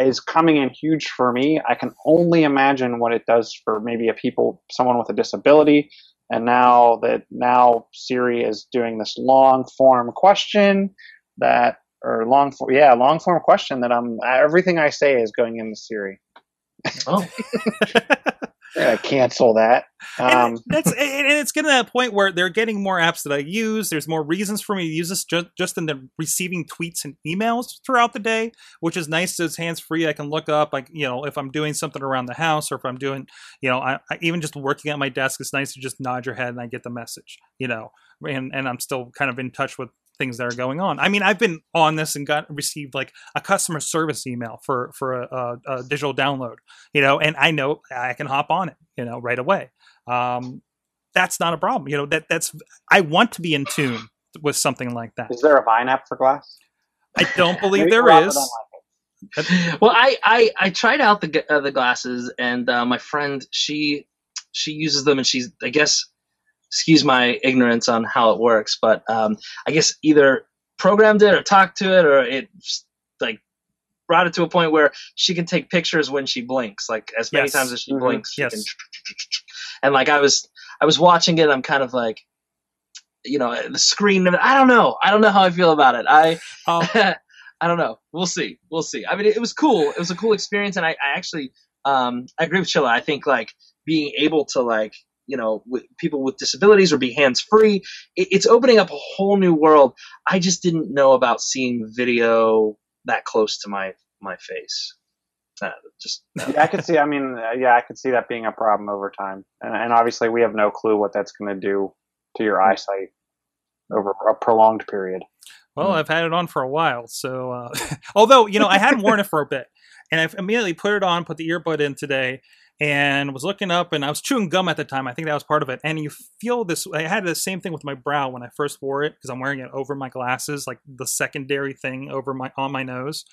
is coming in huge for me. I can only imagine what it does for maybe a people, someone with a disability. And now that now Siri is doing this long form question that, or long, yeah, long form question that I'm, everything I say is going into Siri. Oh. Uh, cancel that. Um, and that's and it's getting to that point where they're getting more apps that I use. There's more reasons for me to use this just, just in the receiving tweets and emails throughout the day, which is nice. It's hands free. I can look up, like, you know, if I'm doing something around the house or if I'm doing, you know, I, I even just working at my desk, it's nice to just nod your head and I get the message, you know, and, and I'm still kind of in touch with things that are going on. I mean, I've been on this and got received like a customer service email for for a, a, a digital download, you know, and I know I can hop on it, you know, right away. Um, that's not a problem, you know. That that's I want to be in tune with something like that. Is there a Vine app for Glass? I don't believe there is. Well, I, I I tried out the uh, the glasses, and uh, my friend she she uses them, and she's I guess. Excuse my ignorance on how it works, but um, I guess either programmed it or talked to it, or it like brought it to a point where she can take pictures when she blinks, like as many yes. times as she mm-hmm. blinks. Yes. She can, and like I was, I was watching it. I'm kind of like, you know, the screen. I don't know. I don't know how I feel about it. I, um, I don't know. We'll see. We'll see. I mean, it, it was cool. It was a cool experience, and I, I actually, um, I agree with Chilla. I think like being able to like. You know, with people with disabilities or be hands-free. It, it's opening up a whole new world. I just didn't know about seeing video that close to my, my face. Uh, just no. Yeah, I could see. I mean, yeah, I could see that being a problem over time. And, and obviously we have no clue what that's going to do to your eyesight over a prolonged period. Well, I've had it on for a while. So, uh, although, you know, I hadn't worn it for a bit and I've immediately put it on, put the earbud in today, and was looking up, and I was chewing gum at the time. I think that was part of it. And you feel this, I had the same thing with my brow when I first wore it, because I'm wearing it over my glasses, like the secondary thing over my, on my nose.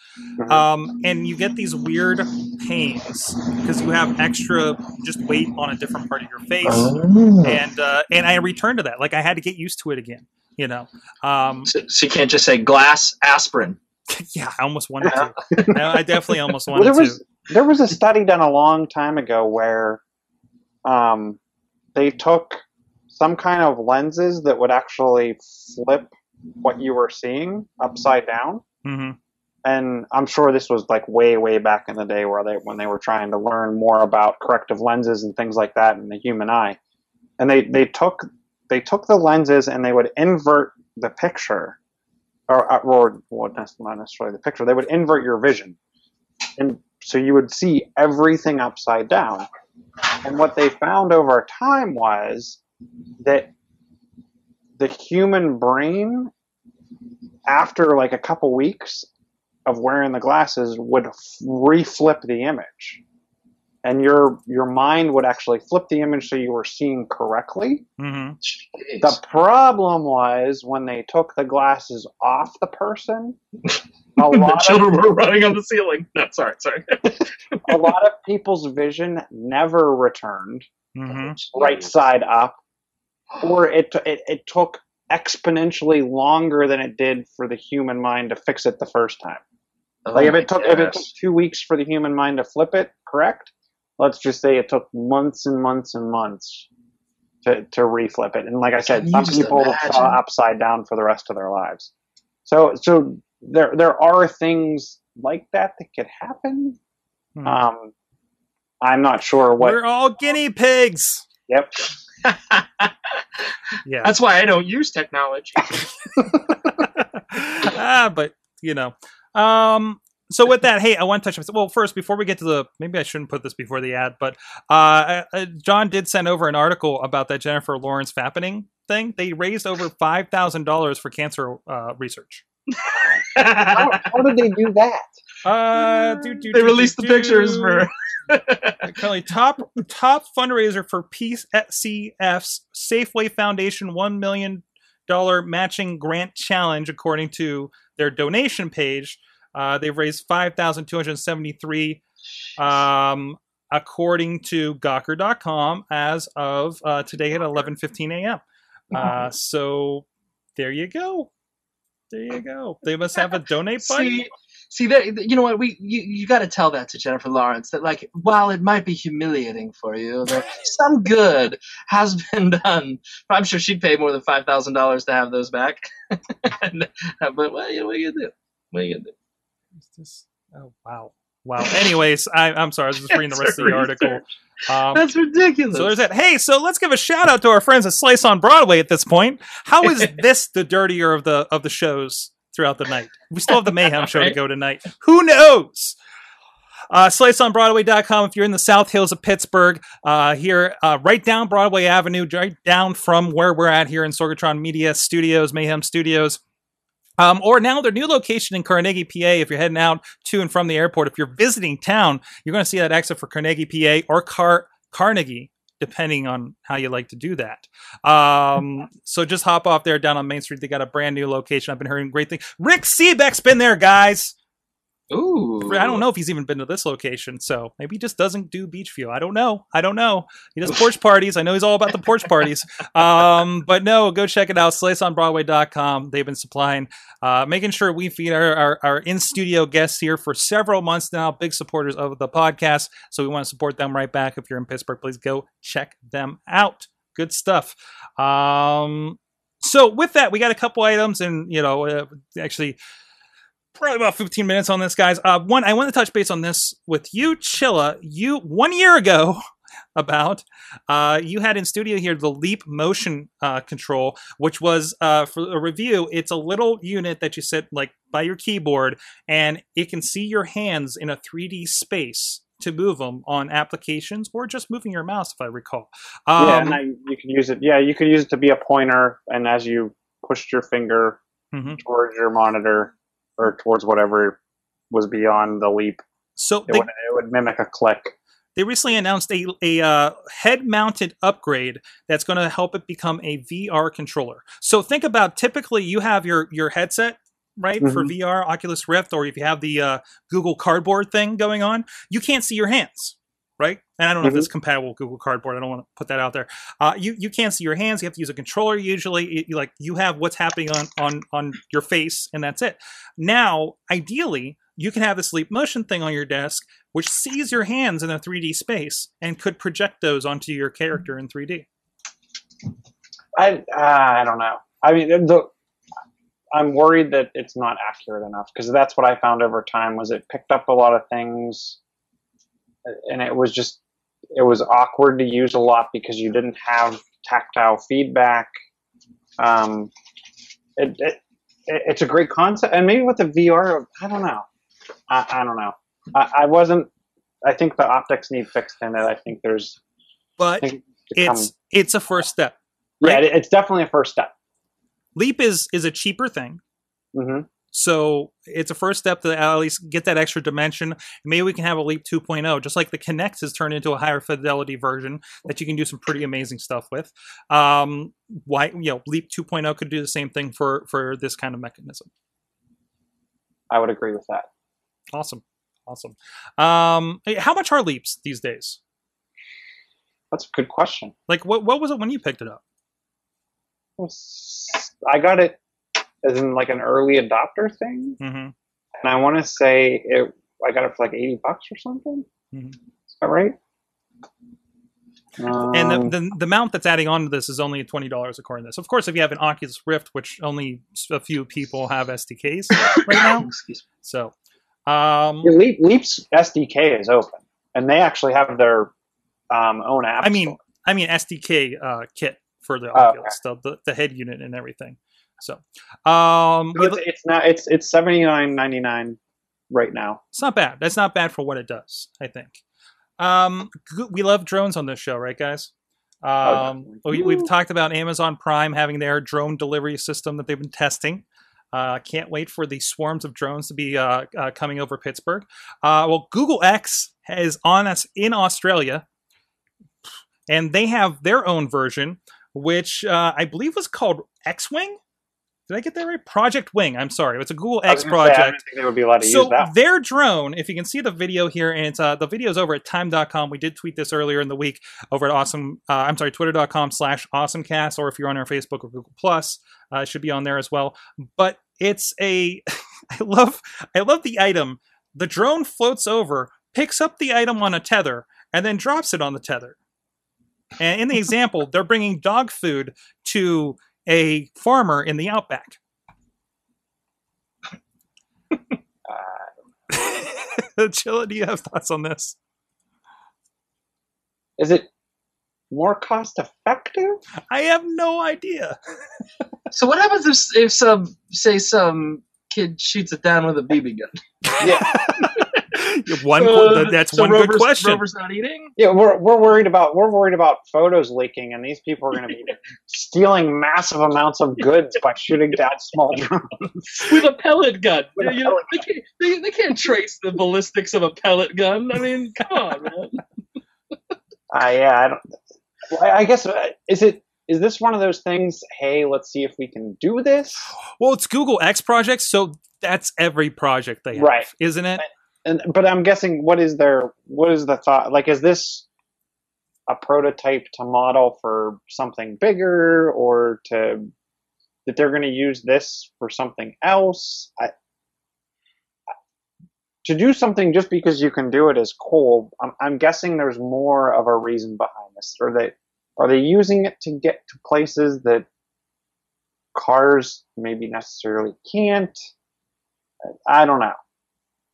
Um, and you get these weird pains because you have extra just weight on a different part of your face. Oh. And, uh, and I returned to that. Like I had to get used to it again, you know? Um, so, so you can't just say glass aspirin. Yeah, I almost wanted to. I definitely almost wanted well, there was, to. There was a study done a long time ago where um, they took some kind of lenses that would actually flip what you were seeing upside down. Mm-hmm. And I'm sure this was like way, way back in the day where they when they were trying to learn more about corrective lenses and things like that in the human eye. And they, they took they took the lenses and they would invert the picture. Or, or well, that's not necessarily the picture. They would invert your vision, and so you would see everything upside down. And what they found over time was that the human brain, after like a couple weeks of wearing the glasses, would re-flip the image, and your your mind would actually flip the image so you were seeing correctly. Mm-hmm. The problem was when they took the glasses off the person, a lot the children of, were running on the ceiling. No, sorry, sorry. A lot of people's vision never returned mm-hmm. right side up, or it, it it took exponentially longer than it did for the human mind to fix it the first time. Oh, like if it took gosh. if it took two weeks for the human mind to flip it, correct? Let's just say it took months and months and months to, to reflip it. And like I said, some people imagine? saw upside down for the rest of their lives. So so there there are things like that that could happen. Hmm. Um, I'm not sure what... We're all guinea pigs! Yep. Yeah. That's why I don't use technology. ah, but, you know... Um, so with that, hey, I want to touch on, well, first, before we get to the, maybe I shouldn't put this before the ad, but, uh, uh John did send over an article about that Jennifer Lawrence fappening thing. They raised over five thousand dollars for cancer, uh, research. how, how did they do that? Uh, do, do, they do, released do, the do. pictures for currently top, top fundraiser for Peace at C F's Safeway Foundation, one million dollars matching grant challenge, according to their donation page. Uh, they've raised five thousand two hundred seventy-three dollars, um, according to Gawker dot com, as of uh, today at eleven fifteen a.m. Uh, so there you go. There you go. They must have a donate button. See, see that, you know what? We You, you got to tell that to Jennifer Lawrence, that like, while it might be humiliating for you, that some good has been done. I'm sure she'd pay more than five thousand dollars to have those back. and, but what, what are you going to do? What are you going to do? Just, oh wow! Wow. Anyways, I, I'm sorry. I was just reading the rest of the article. Um, That's ridiculous. So there's that. Hey, so let's give a shout out to our friends at Slice on Broadway at this point. How is this the dirtier of the of the shows throughout the night? We still have the Mayhem right. show to go tonight. Who knows? Uh, slice on broadway dot com if you're in the South Hills of Pittsburgh, uh, here uh, right down Broadway Avenue, right down from where we're at here in Sorgatron Media Studios, Mayhem Studios. Um, or now their new location in Carnegie, P A. If you're heading out to and from the airport, if you're visiting town, you're going to see that exit for Carnegie, P A or Car- Carnegie, depending on how you like to do that. Um, so just hop off there down on Main Street. They got a brand new location. I've been hearing great things. Rick Seebeck's been there, guys. Ooh. I don't know if he's even been to this location, so maybe he just doesn't do Beachview. I don't know. I don't know. He does porch parties. I know he's all about the porch parties. Um, but no, go check it out. slice on broadway dot com. They've been supplying, uh, making sure we feed our, our, our in-studio guests here for several months now. Big supporters of the podcast, so we want to support them right back. If you're in Pittsburgh, please go check them out. Good stuff. Um, so with that, we got a couple items, and you know, uh, actually. Probably about fifteen minutes on this, guys. Uh, one, I want to touch base on this with you, Chilla. You one year ago, about uh, you had in studio here the Leap Motion uh, control, which was uh, for a review. It's a little unit that you sit like by your keyboard, and it can see your hands in a three D space to move them on applications or just moving your mouse, if I recall. Um, yeah, and I, you can use it. Yeah, you could use it to be a pointer, and as you pushed your finger mm-hmm. towards your monitor. Or towards whatever was beyond the leap, so it, they, would, it would mimic a click. They recently announced a, a uh, head-mounted upgrade that's going to help it become a V R controller. So think about, typically you have your your headset, right, mm-hmm. for V R, Oculus Rift, or if you have the uh, Google Cardboard thing going on, you can't see your hands, right? And I don't know mm-hmm. if it's compatible with Google Cardboard. I don't want to put that out there. Uh, you you can't see your hands. You have to use a controller usually. It, you, like you have what's happening on, on on your face, and that's it. Now, ideally, you can have this Leap Motion thing on your desk, which sees your hands in a three D space and could project those onto your character in three D. I uh, I don't know. I mean, the, I'm worried that it's not accurate enough, because that's what I found over time was it picked up a lot of things, and it was just. It was awkward to use a lot because you didn't have tactile feedback. Um, it, it, it, it's a great concept. And maybe with the V R, I don't know. I, I don't know. I, I wasn't, I think the optics need fixed in it. I think there's, but think it's, come, it's a first step. Right? Yeah. It, it's definitely a first step. Leap is, is a cheaper thing. Mm-hmm. So it's a first step to at least get that extra dimension. Maybe we can have a Leap two point oh, just like the Kinect has turned into a higher fidelity version that you can do some pretty amazing stuff with. Um, why, you know, Leap two point oh could do the same thing for, for this kind of mechanism. I would agree with that. Awesome. Awesome. Um, how much are Leaps these days? That's a good question. Like, what, what was it when you picked it up? I got it. As in like an early adopter thing, mm-hmm. and I want to say it. I got it for like eighty bucks or something. Mm-hmm. Is that right? Um, and the, the the amount that's adding on to this is only twenty dollars according to this. Of course, if you have an Oculus Rift, which only a few people have S D Ks right now, excuse me. So um, yeah, Leap, Leap's S D K is open, and they actually have their um, own app. I mean, store. I mean S D K uh, kit for the Oculus, oh, okay. the, the the head unit and everything. So, um, so it's, it's not, it's, it's seventy-nine ninety-nine right now. It's not bad. That's not bad for what it does, I think. Um, we love drones on this show, right, guys? Um, oh, we, we've talked about Amazon Prime having their drone delivery system that they've been testing. Uh, can't wait for the swarms of drones to be uh, uh, coming over Pittsburgh. Uh, well, Google X is on us in Australia, and they have their own version, which uh, I believe was called X-Wing. Did I get that right? Project Wing. I'm sorry. It's a Google X project. Say, I didn't think they would be allowed to so use that. So their drone, if you can see the video here, and it's, uh, the video is over at time dot com. We did tweet this earlier in the week over at awesome. Uh, I'm sorry, twitter dot com slash awesomecast, or if you're on our Facebook or Google Plus, uh, it should be on there as well. But it's a, I love, I love the item. The drone floats over, picks up the item on a tether, and then drops it on the tether. And in the example, they're bringing dog food to a farmer in the outback. Uh, Chilla, do you have thoughts on this? Is it more cost effective? I have no idea. So what happens if, if some, say some kid shoots it down with a B B gun? Yeah. One, uh, that's so one Rover's, good question. Rover's not eating? Yeah, we're we're worried about we're worried about photos leaking, and these people are going to be stealing massive amounts of goods by shooting down small drones with a pellet gun. With you a know, pellet they, can't, they, they can't trace the ballistics of a pellet gun. I mean, come on, man. uh, yeah, I don't. I, I guess uh, is it. Is this one of those things, hey, let's see if we can do this? Well, it's Google X projects, so that's every project they have, right. Isn't it? And, and, but I'm guessing, what is their, what is the thought? Like, is this a prototype to model for something bigger, or to that they're going to use this for something else? I, to do something just because you can do it is cool. I'm, I'm guessing there's more of a reason behind this, or that. Are they using it to get to places that cars maybe necessarily can't? I don't know.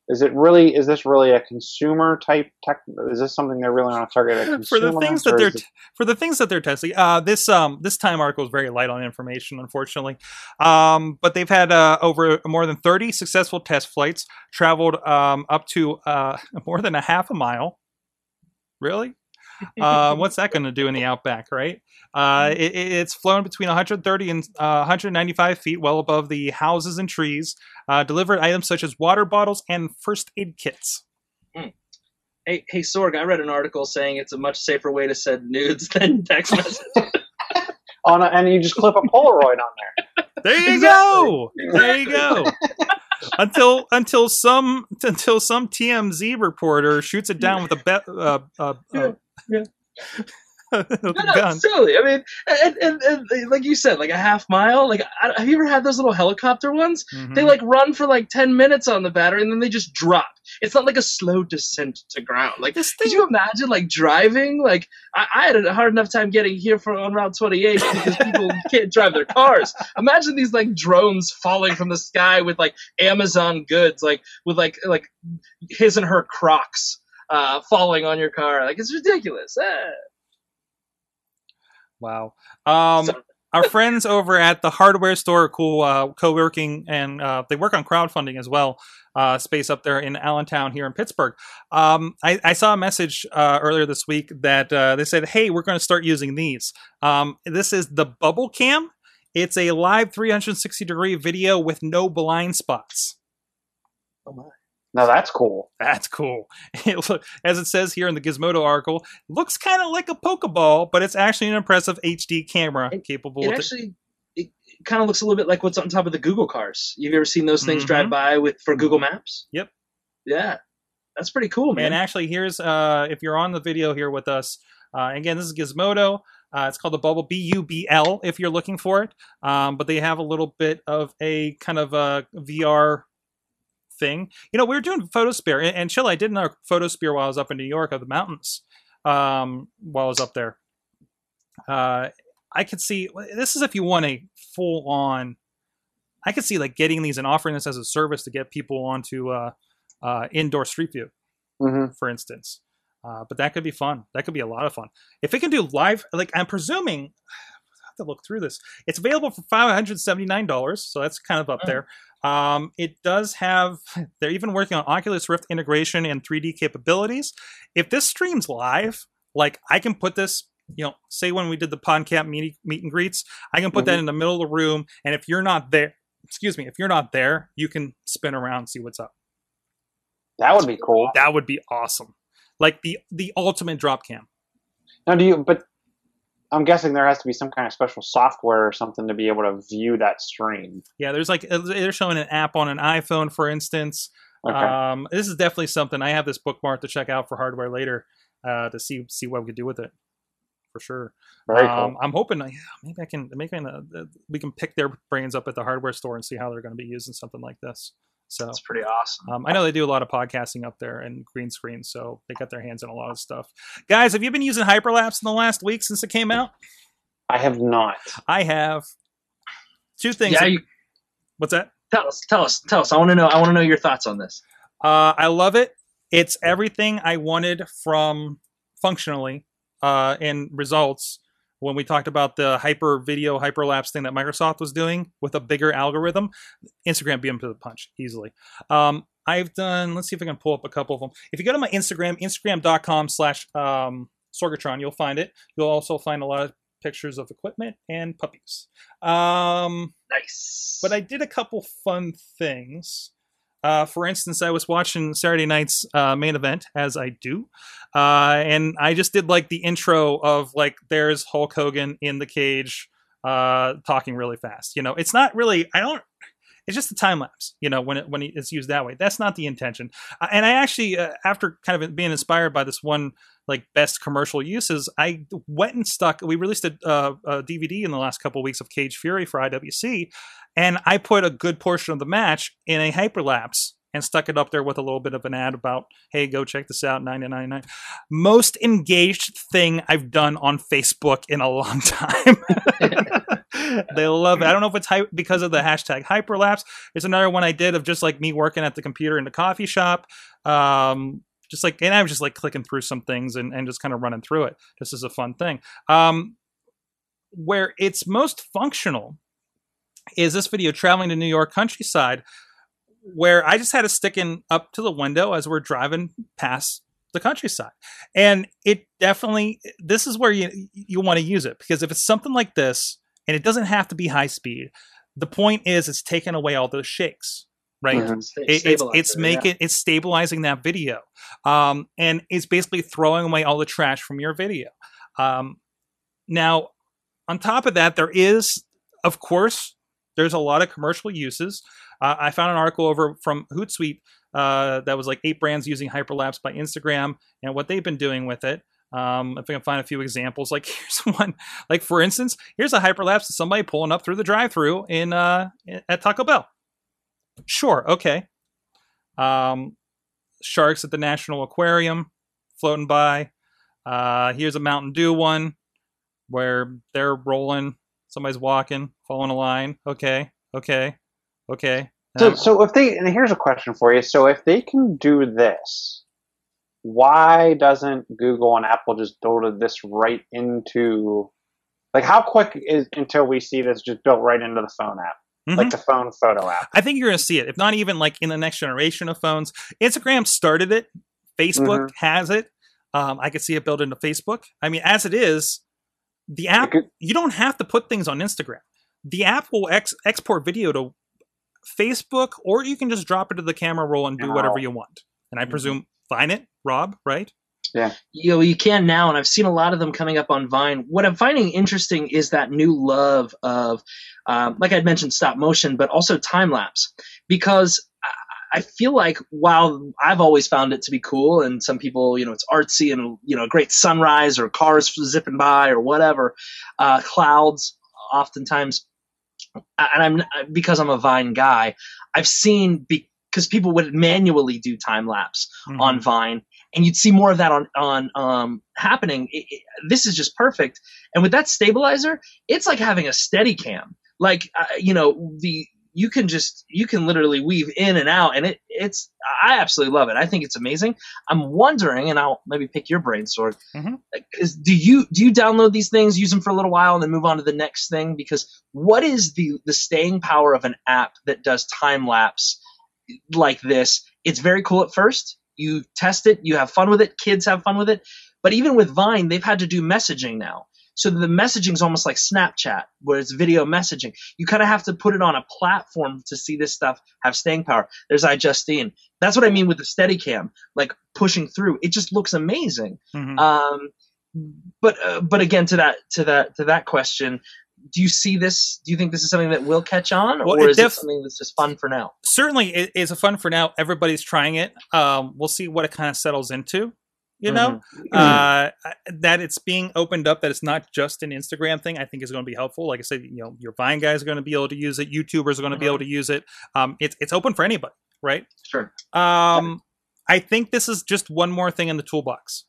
Is it really? Is this really a consumer type tech? Is this something they're really want to target at for the things that they're t- for the things that they're testing? Uh, this um, this Time article is very light on information, unfortunately. Um, but they've had uh, over more than thirty successful test flights, traveled um, up to uh, more than a half a mile. Really? Uh, what's that going to do in the outback, right? Uh, it, it's flown between one hundred thirty and uh, one hundred ninety-five feet, well above the houses and trees. Uh, delivered items such as water bottles and first aid kits. Mm. Hey, hey, Sorg, I read an article saying it's a much safer way to send nudes than text messages. on a, and you just clip a Polaroid on there. There you exactly. go. There you go. until until some until some T M Z reporter shoots it down with a be- uh, uh, uh, yeah. no, no, silly. I mean, and, and, and like you said, like a half mile. Like, I, have you ever had those little helicopter ones? Mm-hmm. They like run for like ten minutes on the battery, and then they just drop. It's not like a slow descent to ground. Like, this thing, could you imagine like driving? Like, I, I had a hard enough time getting here from on Route twenty-eight because people can't drive their cars. Imagine these like drones falling from the sky with like Amazon goods, like with like like his and her Crocs. Uh, falling on your car. Like, it's ridiculous. Eh. Wow. Um, our friends over at the hardware store are cool, uh, co-working, and uh, they work on crowdfunding as well. Uh, space up there in Allentown here in Pittsburgh. Um, I, I saw a message uh, earlier this week that uh, they said, hey, we're going to start using these. Um, this is the Bubble Cam. It's a live three sixty degree video with no blind spots. Oh, my. Now that's cool. That's cool. It look, as it says here in the Gizmodo article, looks kind of like a Pokeball, but it's actually an impressive H D camera it, capable. It actually, it, it kind of looks a little bit like what's on top of the Google cars. You've ever seen those things mm-hmm. drive by with for Google Maps? Yep. Yeah, that's pretty cool, man. And actually, here's uh, if you're on the video here with us. Uh, again, this is Gizmodo. Uh, it's called the Bubble, B U B L, if you're looking for it. Um, but they have a little bit of a kind of a V R. Thing, you know, we were doing Photosphere, and, and Chilla, I did another Photosphere while I was up in New York of the mountains. Um, while I was up there, uh, I could see this is if you want a full on. I could see like getting these and offering this as a service to get people onto uh, uh, indoor Street View, mm-hmm. for instance. Uh, but that could be fun. That could be a lot of fun if it can do live. Like I'm presuming. To look through this, it's available for five hundred seventy-nine dollars, so that's kind of up there. Um, it does have, they're even working on Oculus Rift integration and three D capabilities. If this streams live, like I can put this, you know, say when we did the PodCap meet, meet and greets, I can put mm-hmm. that in the middle of the room, and if you're not there, excuse me, if you're not there, you can spin around and see what's up. That would be cool. That would be awesome. Like the the ultimate drop cam. Now, do you? But. I'm guessing there has to be some kind of special software or something to be able to view that stream. Yeah, there's like they're showing an app on an iPhone, for instance. Okay. Um, this is definitely something I have this bookmark to check out for hardware later uh, to see see what we could do with it, for sure. Very um, cool. I'm hoping yeah, maybe I can maybe I can, uh, we can pick their brains up at the hardware store and see how they're going to be using something like this. So that's pretty awesome. Um, I know they do a lot of podcasting up there and green screen, so they got their hands on a lot of stuff. Guys, have you been using Hyperlapse in the last week since it came out? I have not. I have two things. Yeah, that, you, what's that? Tell us, tell us, tell us. I want to know. I want to know your thoughts on this. Uh, I love it. It's everything I wanted from functionally uh, in results when we talked about the hyper video hyperlapse thing that Microsoft was doing with a bigger algorithm. Instagram beat them to the punch easily. Um, I've done, let's see if I can pull up a couple of them. If you go to my Instagram, instagram.com slash Sorgatron, you'll find it. You'll also find a lot of pictures of equipment and puppies. Um, nice. But I did a couple fun things. Uh, for instance, I was watching Saturday night's uh, main event, as I do, uh, and I just did like the intro of like, there's Hulk Hogan in the cage uh, talking really fast. You know, it's not really, I don't, it's just a time lapse, you know, when it, when it's used that way. That's not the intention. Uh, and I actually, uh, after kind of being inspired by this one, like best commercial uses, I went and stuck, we released a, uh, a D V D in the last couple of weeks of Cage Fury for I W C. And I put a good portion of the match in a hyperlapse and stuck it up there with a little bit of an ad about, hey, go check this out, nine ninety-nine. Most engaged thing I've done on Facebook in a long time. They love it. I don't know if it's hy- because of the hashtag hyperlapse. There's another one I did of just like me working at the computer in the coffee shop. Um, just like, and I was just like clicking through some things and, and just kind of running through it. This is a fun thing. Um, where it's most functional is this video traveling to New York countryside, where I just had it sticking up to the window as we're driving past the countryside. And it definitely, this is where you, you want to use it, because if it's something like this, and it doesn't have to be high speed, the point is it's taking away all those shakes, right? Mm-hmm. It, it's it's making, yeah. it's stabilizing that video. Um, and it's basically throwing away all the trash from your video. Um, now, on top of that, there is, of course, there's a lot of commercial uses. Uh, I found an article over from Hootsuite uh, that was like eight brands using Hyperlapse by Instagram and what they've been doing with it. Um, if I can find a few examples, like here's one, like for instance, here's a hyperlapse of somebody pulling up through the drive-thru in uh, at Taco Bell. Sure, okay. Um, sharks at the National Aquarium floating by. Uh, here's a Mountain Dew one where they're rolling. Somebody's walking, following a line. Okay, okay, okay. So, so if they, and here's a question for you. So if they can do this, why doesn't Google and Apple just build this right into, like, how quick is until we see this just built right into the phone app? Mm-hmm. Like the phone photo app. I think you're going to see it. If not even like in the next generation of phones. Instagram started it. Facebook mm-hmm. has it. Um, I could see it built into Facebook. I mean, as it is, the app, you don't have to put things on Instagram. The app will ex- export video to Facebook, or you can just drop it to the camera roll and do now. Whatever you want. And I presume Vine it, Rob, right? Yeah. You know, you can now, and I've seen a lot of them coming up on Vine. What I'm finding interesting is that new love of, um, like I'd mentioned, stop motion, but also time lapse. Because I feel like while I've always found it to be cool, and some people, you know, it's artsy and, you know, a great sunrise or cars zipping by or whatever, uh, clouds oftentimes, and I'm, because I'm a Vine guy, I've seen, because people would manually do time lapse mm-hmm. on Vine, and you'd see more of that on, on um, happening. It, it, this is just perfect. And with that stabilizer, it's like having a steady cam, like, uh, you know, the, you can just, you can literally weave in and out, and it, it's, I absolutely love it. I think it's amazing. I'm wondering, and I'll maybe pick your brain, Sorg, mm-hmm. is, do you, do you download these things, use them for a little while, and then move on to the next thing? Because what is the, the staying power of an app that does time lapse like this? It's very cool at first. You test it, you have fun with it. Kids have fun with it. But even with Vine, they've had to do messaging now. So the messaging is almost like Snapchat, where it's video messaging. You kind of have to put it on a platform to see this stuff have staying power. There's iJustine. That's what I mean with the Steadicam, like pushing through. It just looks amazing. Mm-hmm. Um, but uh, but again, to that to that to that question, do you see this? Do you think this is something that will catch on, well, or it is def- it something that's just fun for now? Certainly, it is a fun for now. Everybody's trying it. Um, we'll see what it kind of settles into. You know, mm-hmm. uh, that it's being opened up, that it's not just an Instagram thing, I think is going to be helpful. Like I said, you know, your Vine guys are going to be able to use it. YouTubers are going to mm-hmm. be able to use it. Um, it's it's open for anybody, right? Sure. Um, I think this is just one more thing in the toolbox.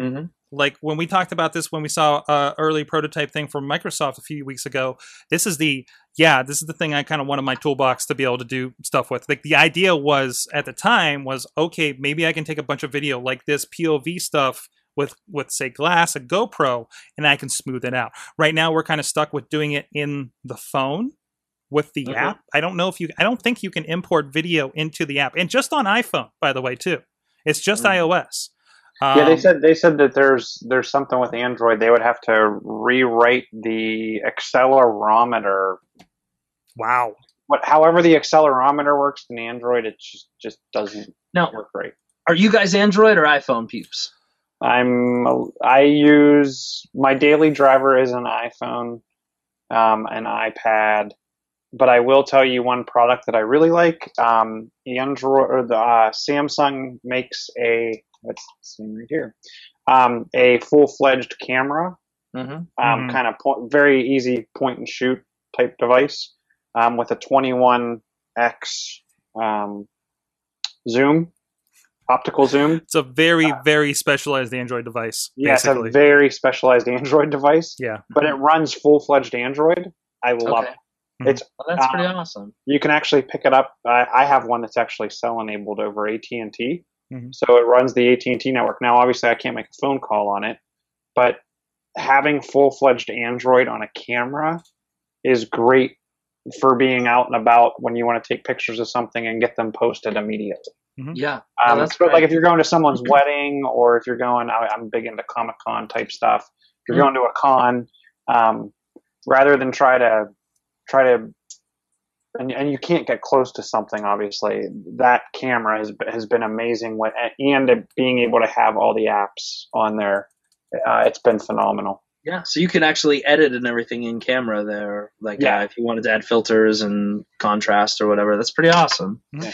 Mm-hmm. Like when we talked about this, when we saw an early prototype thing from Microsoft a few weeks ago, this is the, yeah, this is the thing I kind of wanted my toolbox to be able to do stuff with. Like, the idea was at the time was, okay, maybe I can take a bunch of video like this P O V stuff with, with say, glass, a GoPro, and I can smooth it out. Right now, we're kind of stuck with doing it in the phone with the okay. app. I don't know if you, I don't think you can import video into the app. And just on iPhone, by the way, too. It's just mm. iOS. Um, yeah, they said they said that there's there's something with Android. They would have to rewrite the accelerometer. Wow. But however the accelerometer works in Android, it just, just doesn't now, work right. Are you guys Android or iPhone peeps? I'm I use my daily driver is an iPhone, um, an iPad, but I will tell you one product that I really like. Um, Android or the uh, Samsung makes a. That's the same right here. Um, a full-fledged camera, mm-hmm. um, mm-hmm. kind of po- very easy point-and-shoot type device um, with a twenty-one x um, zoom, optical zoom. It's a very, uh, very specialized Android device. Yeah, basically. It's a very specialized Android device. Yeah, but it runs full-fledged Android. I love okay. it. It's well, that's pretty um, awesome. You can actually pick it up. I, I have one that's actually cell-enabled over A T and T. So it runs the A T and T network. Now, obviously, I can't make a phone call on it, but having full-fledged Android on a camera is great for being out and about when you want to take pictures of something and get them posted immediately. Mm-hmm. Yeah. Um, no, that's but like if you're going to someone's mm-hmm. wedding or if you're going, I, I'm big into Comic-Con type stuff. If you're mm-hmm. going to a con, um, rather than try to try to And, and you can't get close to something, obviously. That camera has has been amazing, with, and being able to have all the apps on there, uh, it's been phenomenal. Yeah, so you can actually edit and everything in camera there. Like, yeah. uh, if you wanted to add filters and contrast or whatever, that's pretty awesome. Yeah.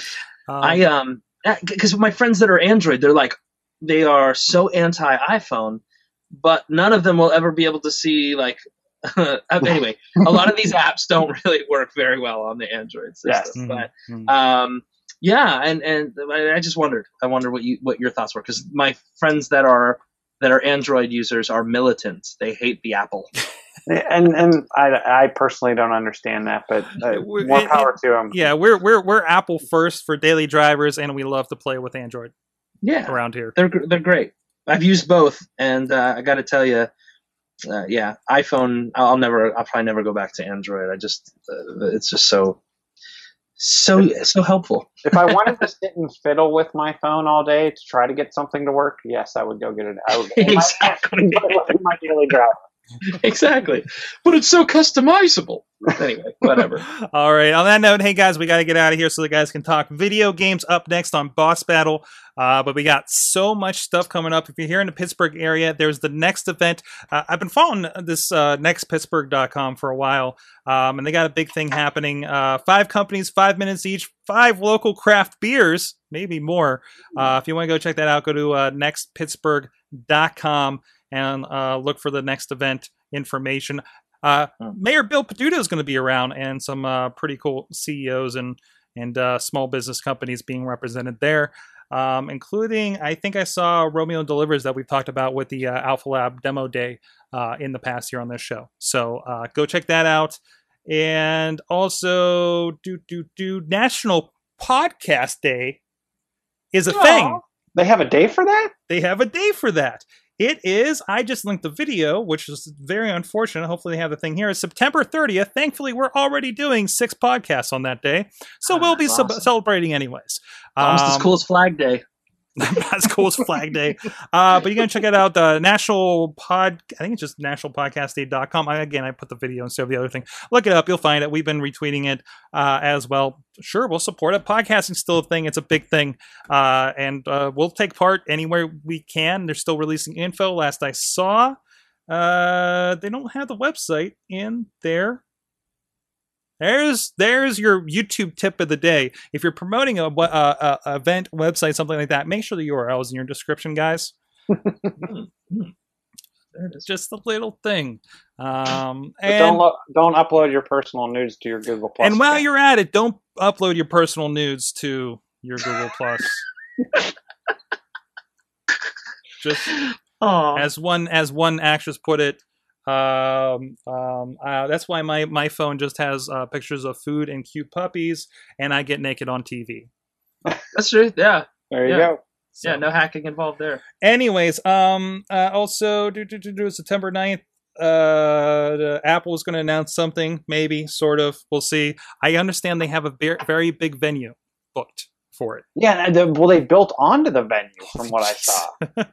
Um, I um, because my friends that are Android, they're like, they are so anti-iPhone, but none of them will ever be able to see like. Anyway, a lot of these apps don't really work very well on the Android system. Yes. But um, yeah, and, and I just wondered, I wondered what you what your thoughts were, because my friends that are that are Android users are militant. They hate the Apple. And and I, I personally don't understand that, but uh, more power to them. Yeah, we're we're we're Apple first for daily drivers, and we love to play with Android. Yeah, around here they're they're great. I've used both, and uh, I got to tell you. Uh, yeah, iPhone. I'll never. I'll probably never go back to Android. I just. Uh, it's just so, so, so helpful. If I wanted to sit and fiddle with my phone all day to try to get something to work, yes, I would go get it. I would get exactly. My, my daily driver. Exactly, but it's so customizable. Anyway, whatever. All right. On that note, hey guys, we got to get out of here so the guys can talk video games up next on Boss Battle. Uh, but we got so much stuff coming up. If you're here in the Pittsburgh area, there's the next event. Uh, I've been following this uh, next pittsburgh dot com for a while, um, and they got a big thing happening. Uh, five companies, five minutes each, five local craft beers, maybe more. Uh, if you want to go check that out, go to uh, next pittsburgh dot com and uh, look for the next event information. Uh, Mayor Bill Peduto is going to be around, and some uh, pretty cool C E Os and, and uh, small business companies being represented there. Um, including, I think I saw Romeo Delivers that we've talked about with the uh, Alpha Lab demo day uh, in the past year on this show. So uh, go check that out. And also, do do do National Podcast Day is a Aww. thing. They have a day for that? They have a day for that. It is. I just linked the video, which is very unfortunate. Hopefully they have the thing here. It's September thirtieth. Thankfully, we're already doing six podcasts on that day. So oh, we'll be awesome. sub- celebrating anyways. Almost um, as cool as Flag Day. Not as cool as Flag Day. Uh, but you can check it out. The National Pod, I think it's just national podcast day dot com. I, again, I put the video instead of the other thing. Look it up. You'll find it. We've been retweeting it uh, as well. Sure, we'll support it. Podcasting's still a thing. It's a big thing. Uh, and uh, we'll take part anywhere we can. They're still releasing info. Last I saw, uh, they don't have the website in there. There's there's your YouTube tip of the day. If you're promoting a, a, a event, website, something like that, make sure the U R L is in your description, guys. It's just a little thing. Um, and don't lo- don't upload your personal nudes to your Google Plus. And while account. You're at it, don't upload your personal nudes to your Google Plus. Just Aww. as one as one actress put it, Um, um, uh, that's why my, my phone just has uh, pictures of food and cute puppies, and I get naked on T V. That's true. Yeah. There you yeah. go. So. Yeah, no hacking involved there. Anyways, um, uh, also, do, do, do, do, September ninth, uh, Apple is going to announce something, maybe, sort of. We'll see. I understand they have a be- very big venue booked for it. Yeah, the, well, they built onto the venue, from what I saw.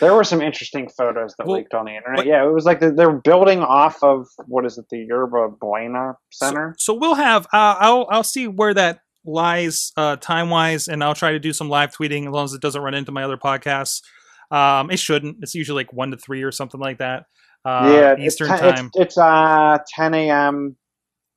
There were some interesting photos that well, leaked on the internet. But, yeah, it was like they're building off of, what is it, the Yerba Buena Center? So, so we'll have, uh, I'll I'll see where that lies uh, time-wise, and I'll try to do some live tweeting as long as it doesn't run into my other podcasts. Um, it shouldn't. It's usually like one to three or something like that. Uh, yeah, Eastern it's, time. It's, it's uh, ten a.m.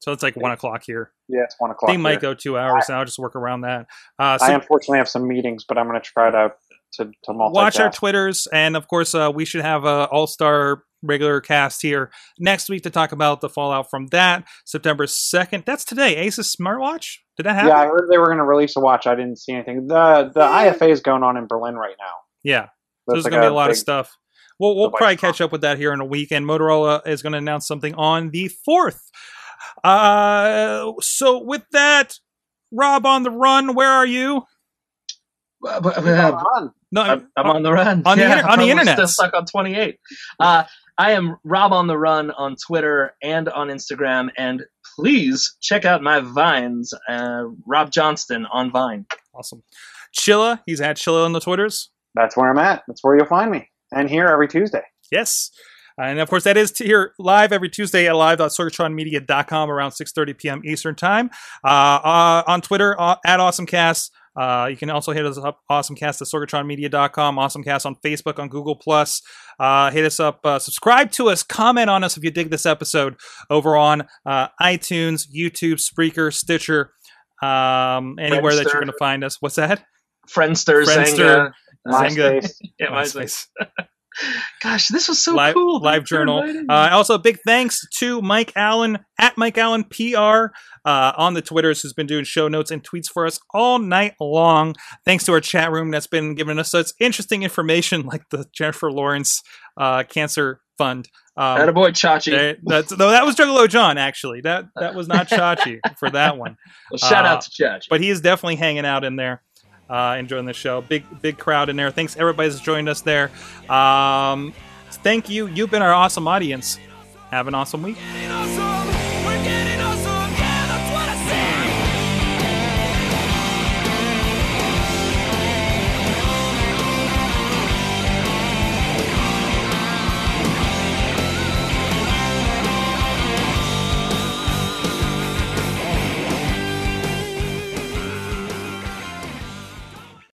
So it's like one o'clock here. Yeah, it's one o'clock. They might here. go two hours, I, and I'll just work around that. Uh, so I unfortunately have some meetings, but I'm going to try to To, to watch our Twitters, and of course uh, we should have an all-star regular cast here next week to talk about the fallout from that. September second, that's today. Asus smartwatch, did that happen? Yeah, I heard they were going to release a watch. I didn't see anything. The the yeah. I F A is going on in Berlin right now. Yeah, so there's like going to be a lot of stuff. We'll, we'll probably catch up with that here in a week, and Motorola is going to announce something on the fourth. Uh, so with that, Rob on the Run, where are you? Uh, but, uh, no, I'm, I'm on the run. On yeah, the, inter- on the internet. Still stuck on twenty-eight. Uh, I am Rob on the Run on Twitter and on Instagram. And please check out my Vines. Uh, Rob Johnston on Vine. Awesome. Chilla. He's at Chilla on the Twitters. That's where I'm at. That's where you'll find me. And here every Tuesday. Yes. And, of course, that is here live every Tuesday at live dot sorgatron media dot com around six thirty p.m. Eastern Time. Uh, uh, on Twitter, uh, at AwesomeCast. Uh, you can also hit us up, AwesomeCast at sorgatron media dot com, AwesomeCast on Facebook, on Google Plus. Uh, hit us up, uh, subscribe to us, comment on us if you dig this episode over on uh, iTunes, YouTube, Spreaker, Stitcher, um, anywhere Friendster. That you're going to find us. What's that? Friendster, Friendster Zanga. Zanga. MySpace. Yeah, MySpace. Gosh, this was so live, cool. Live Journal. Uh, also, big thanks to Mike Allen, at Mike Allen P R, uh, on the Twitters, who's been doing show notes and tweets for us all night long. Thanks to our chat room that's been giving us such interesting information, like the Jennifer Lawrence uh, Cancer Fund. Um, that a boy, Chachi. They, that's, no, that was Juggalo John, actually. That that was not Chachi for that one. Well, shout uh, out to Chachi. But he is definitely hanging out in there. Uh, enjoying the show. Big, big crowd in there. Thanks, everybody that's joined us there. Um, thank you. You've been our awesome audience. Have an awesome week.